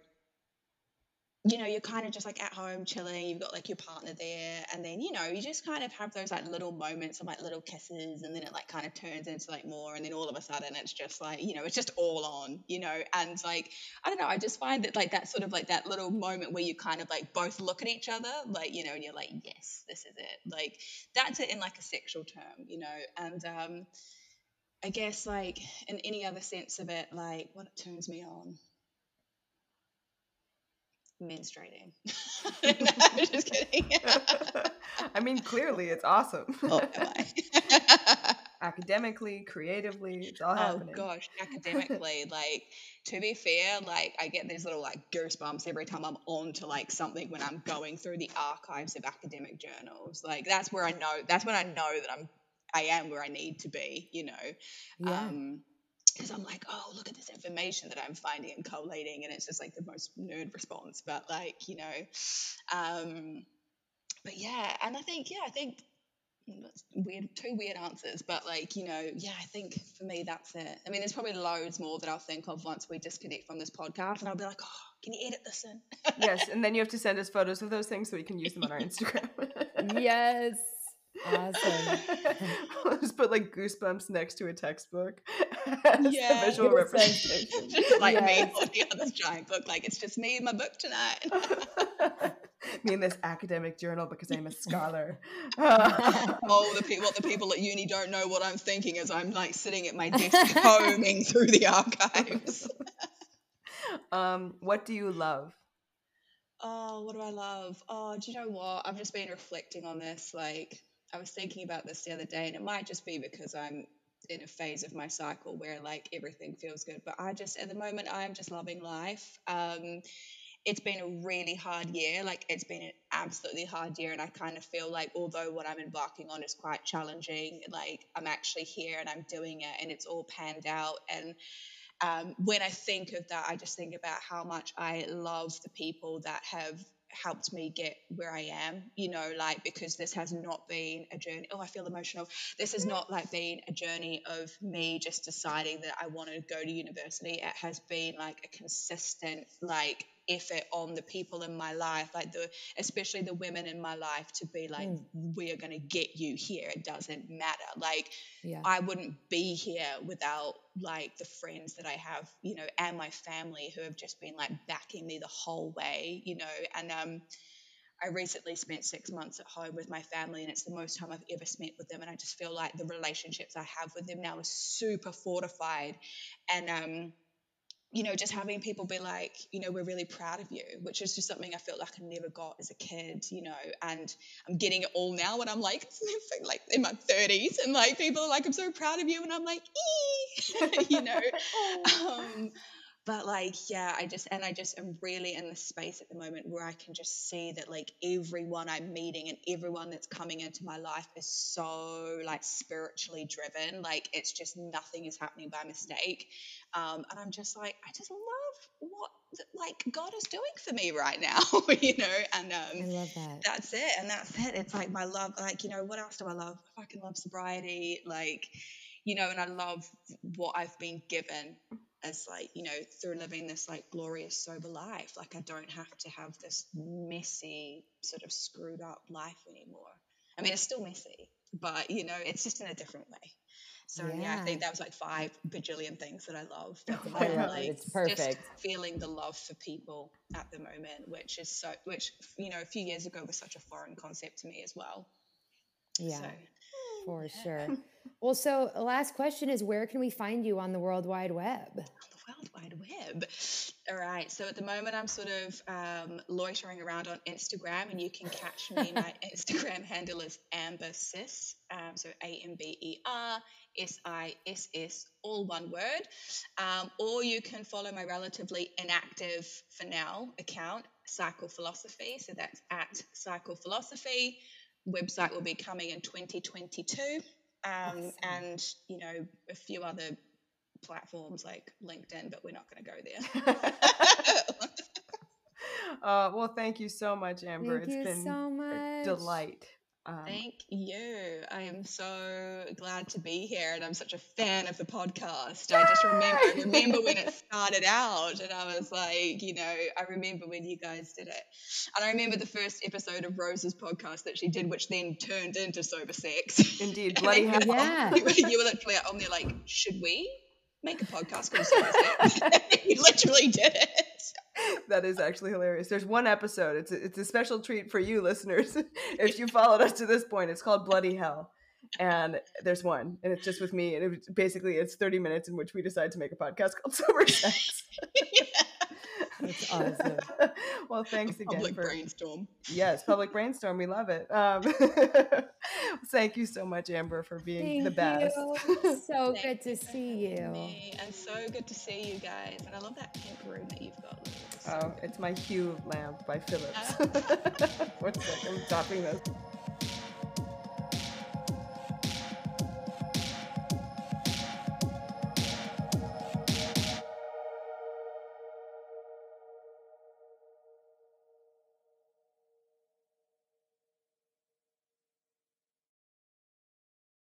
you know, you're kind of just like at home chilling, you've got like your partner there, and then, you know, you just kind of have those like little moments of like little kisses, and then it like kind of turns into like more, and then all of a sudden it's just like, you know, it's just all on, you know, and like, I don't know, I just find that like that sort of like that little moment where you kind of like both look at each other, like, you know, and you're like, yes, this is it, like that's it in like a sexual term, you know, and um, I guess like in any other sense of it, like what turns me on. Menstruating. No, I'm just kidding. I mean, clearly, it's awesome. Oh, am I? Academically, creatively, it's all oh, happening. Oh gosh, academically, like to be fair, like I get these little like goosebumps every time I'm on to like something when I'm going through the archives of academic journals. Like that's where I know. That's when I know that I'm. I am where I need to be. You know. Yeah. Um, Because I'm like, oh, look at this information that I'm finding and collating, and it's just like the most nerd response. But like, you know, um, but yeah, and I think, yeah, I think that's weird, two weird answers. But like, you know, yeah, I think for me that's it. I mean, there's probably loads more that I'll think of once we disconnect from this podcast, and I'll be like, oh, can you edit this in? Yes, and then you have to send us photos of those things so we can use them on our Instagram. Yes. Awesome. I'll just put like goosebumps next to a textbook. Yeah, the visual representation. Just like yes. Me holding up this giant book, like it's just me and my book tonight. Me and this academic journal because I'm a scholar. Oh, the people, the people at uni don't know what I'm thinking as I'm like sitting at my desk combing through the archives. Um, what do you love? Oh, what do I love? Oh, do you know what? I've just been reflecting on this. Like, I was thinking about this the other day, and it might just be because I'm in a phase of my cycle where, like, everything feels good. But I just, at the moment, I'm just loving life. Um, it's been a really hard year. Like, it's been an absolutely hard year, and I kind of feel like although what I'm embarking on is quite challenging, like, I'm actually here and I'm doing it, and it's all panned out. And Um, when I think of that, I just think about how much I love the people that have helped me get where I am, you know, like, because this has not been a journey. Oh, I feel emotional. This has not like been a journey of me just deciding that I want to go to university. It has been like a consistent, like, effort on the people in my life, like the especially the women in my life, to be like, mm. we are going to get you here, it doesn't matter, like yeah. I wouldn't be here without like the friends that I have, you know, and my family who have just been like backing me the whole way, you know. And um I recently spent six months at home with my family, and it's the most time I've ever spent with them, and I just feel like the relationships I have with them now is super fortified. And um you know, just having people be like, you know, we're really proud of you, which is just something I felt like I never got as a kid, you know. And I'm getting it all now, and I'm like, like in my thirties, and like people are like, I'm so proud of you, and I'm like, ee! You know. Um, but like, yeah, I just and I just am really in the space at the moment where I can just see that like everyone I'm meeting and everyone that's coming into my life is so like spiritually driven. Like it's just nothing is happening by mistake. Um, and I'm just like, I just love what like God is doing for me right now, you know. And um, I love that. That's it. And that's it. It's like my love. Like, you know, what else do I love? I fucking love sobriety. Like, you know, and I love what I've been given. As like, you know, through living this like glorious sober life, like I don't have to have this messy sort of screwed up life anymore. I mean, it's still messy, but you know, it's just in a different way. So yeah, yeah I think that was like five bajillion things that I love. I love like, it's perfect. Just feeling the love for people at the moment, which is so, which you know, a few years ago was such a foreign concept to me as well. Yeah. So, for sure. Well, so last question is, where can we find you on the World Wide Web? On the World Wide Web. All right. So at the moment, I'm sort of um, loitering around on Instagram, and you can catch me. My Instagram handle is Amber Sis. Um, so A M B E R S I S S, all one word. Um, or you can follow my relatively inactive for now account, Cycle Philosophy. So that's at Cycle Philosophy. Website will be coming in twenty twenty-two, um, awesome. And you know, a few other platforms like LinkedIn, but we're not going to go there. uh, well, thank you so much, Amber. Thank it's you been so much. A delight. Um, Thank you. I am so glad to be here, and I'm such a fan of the podcast. I just remember I remember when it started out, and I was like, you know, I remember when you guys did it. And I remember the first episode of Rose's podcast that she did, which then turned into Sober Sex. Indeed. Bloody hell. Yeah. You were, you were literally on there like, should we make a podcast called Sober Sex? You literally did it. That is actually hilarious. There's one episode. It's a, it's a special treat for you listeners. If you followed us to this point, it's called Bloody Hell. And there's one, and it's just with me. And it was, basically it's thirty minutes in which we decide to make a podcast called Sober Sex. That's awesome. Well, thanks again. Public for, brainstorm. Yes, public brainstorm. We love it. Um, thank you so much, Amber, for being thank the best. You. So good to see you. Me. And so good to see you guys. And I love that pink room that you've got. It's so oh, good. It's my Hue lamp by Philips. One second, I'm stopping this.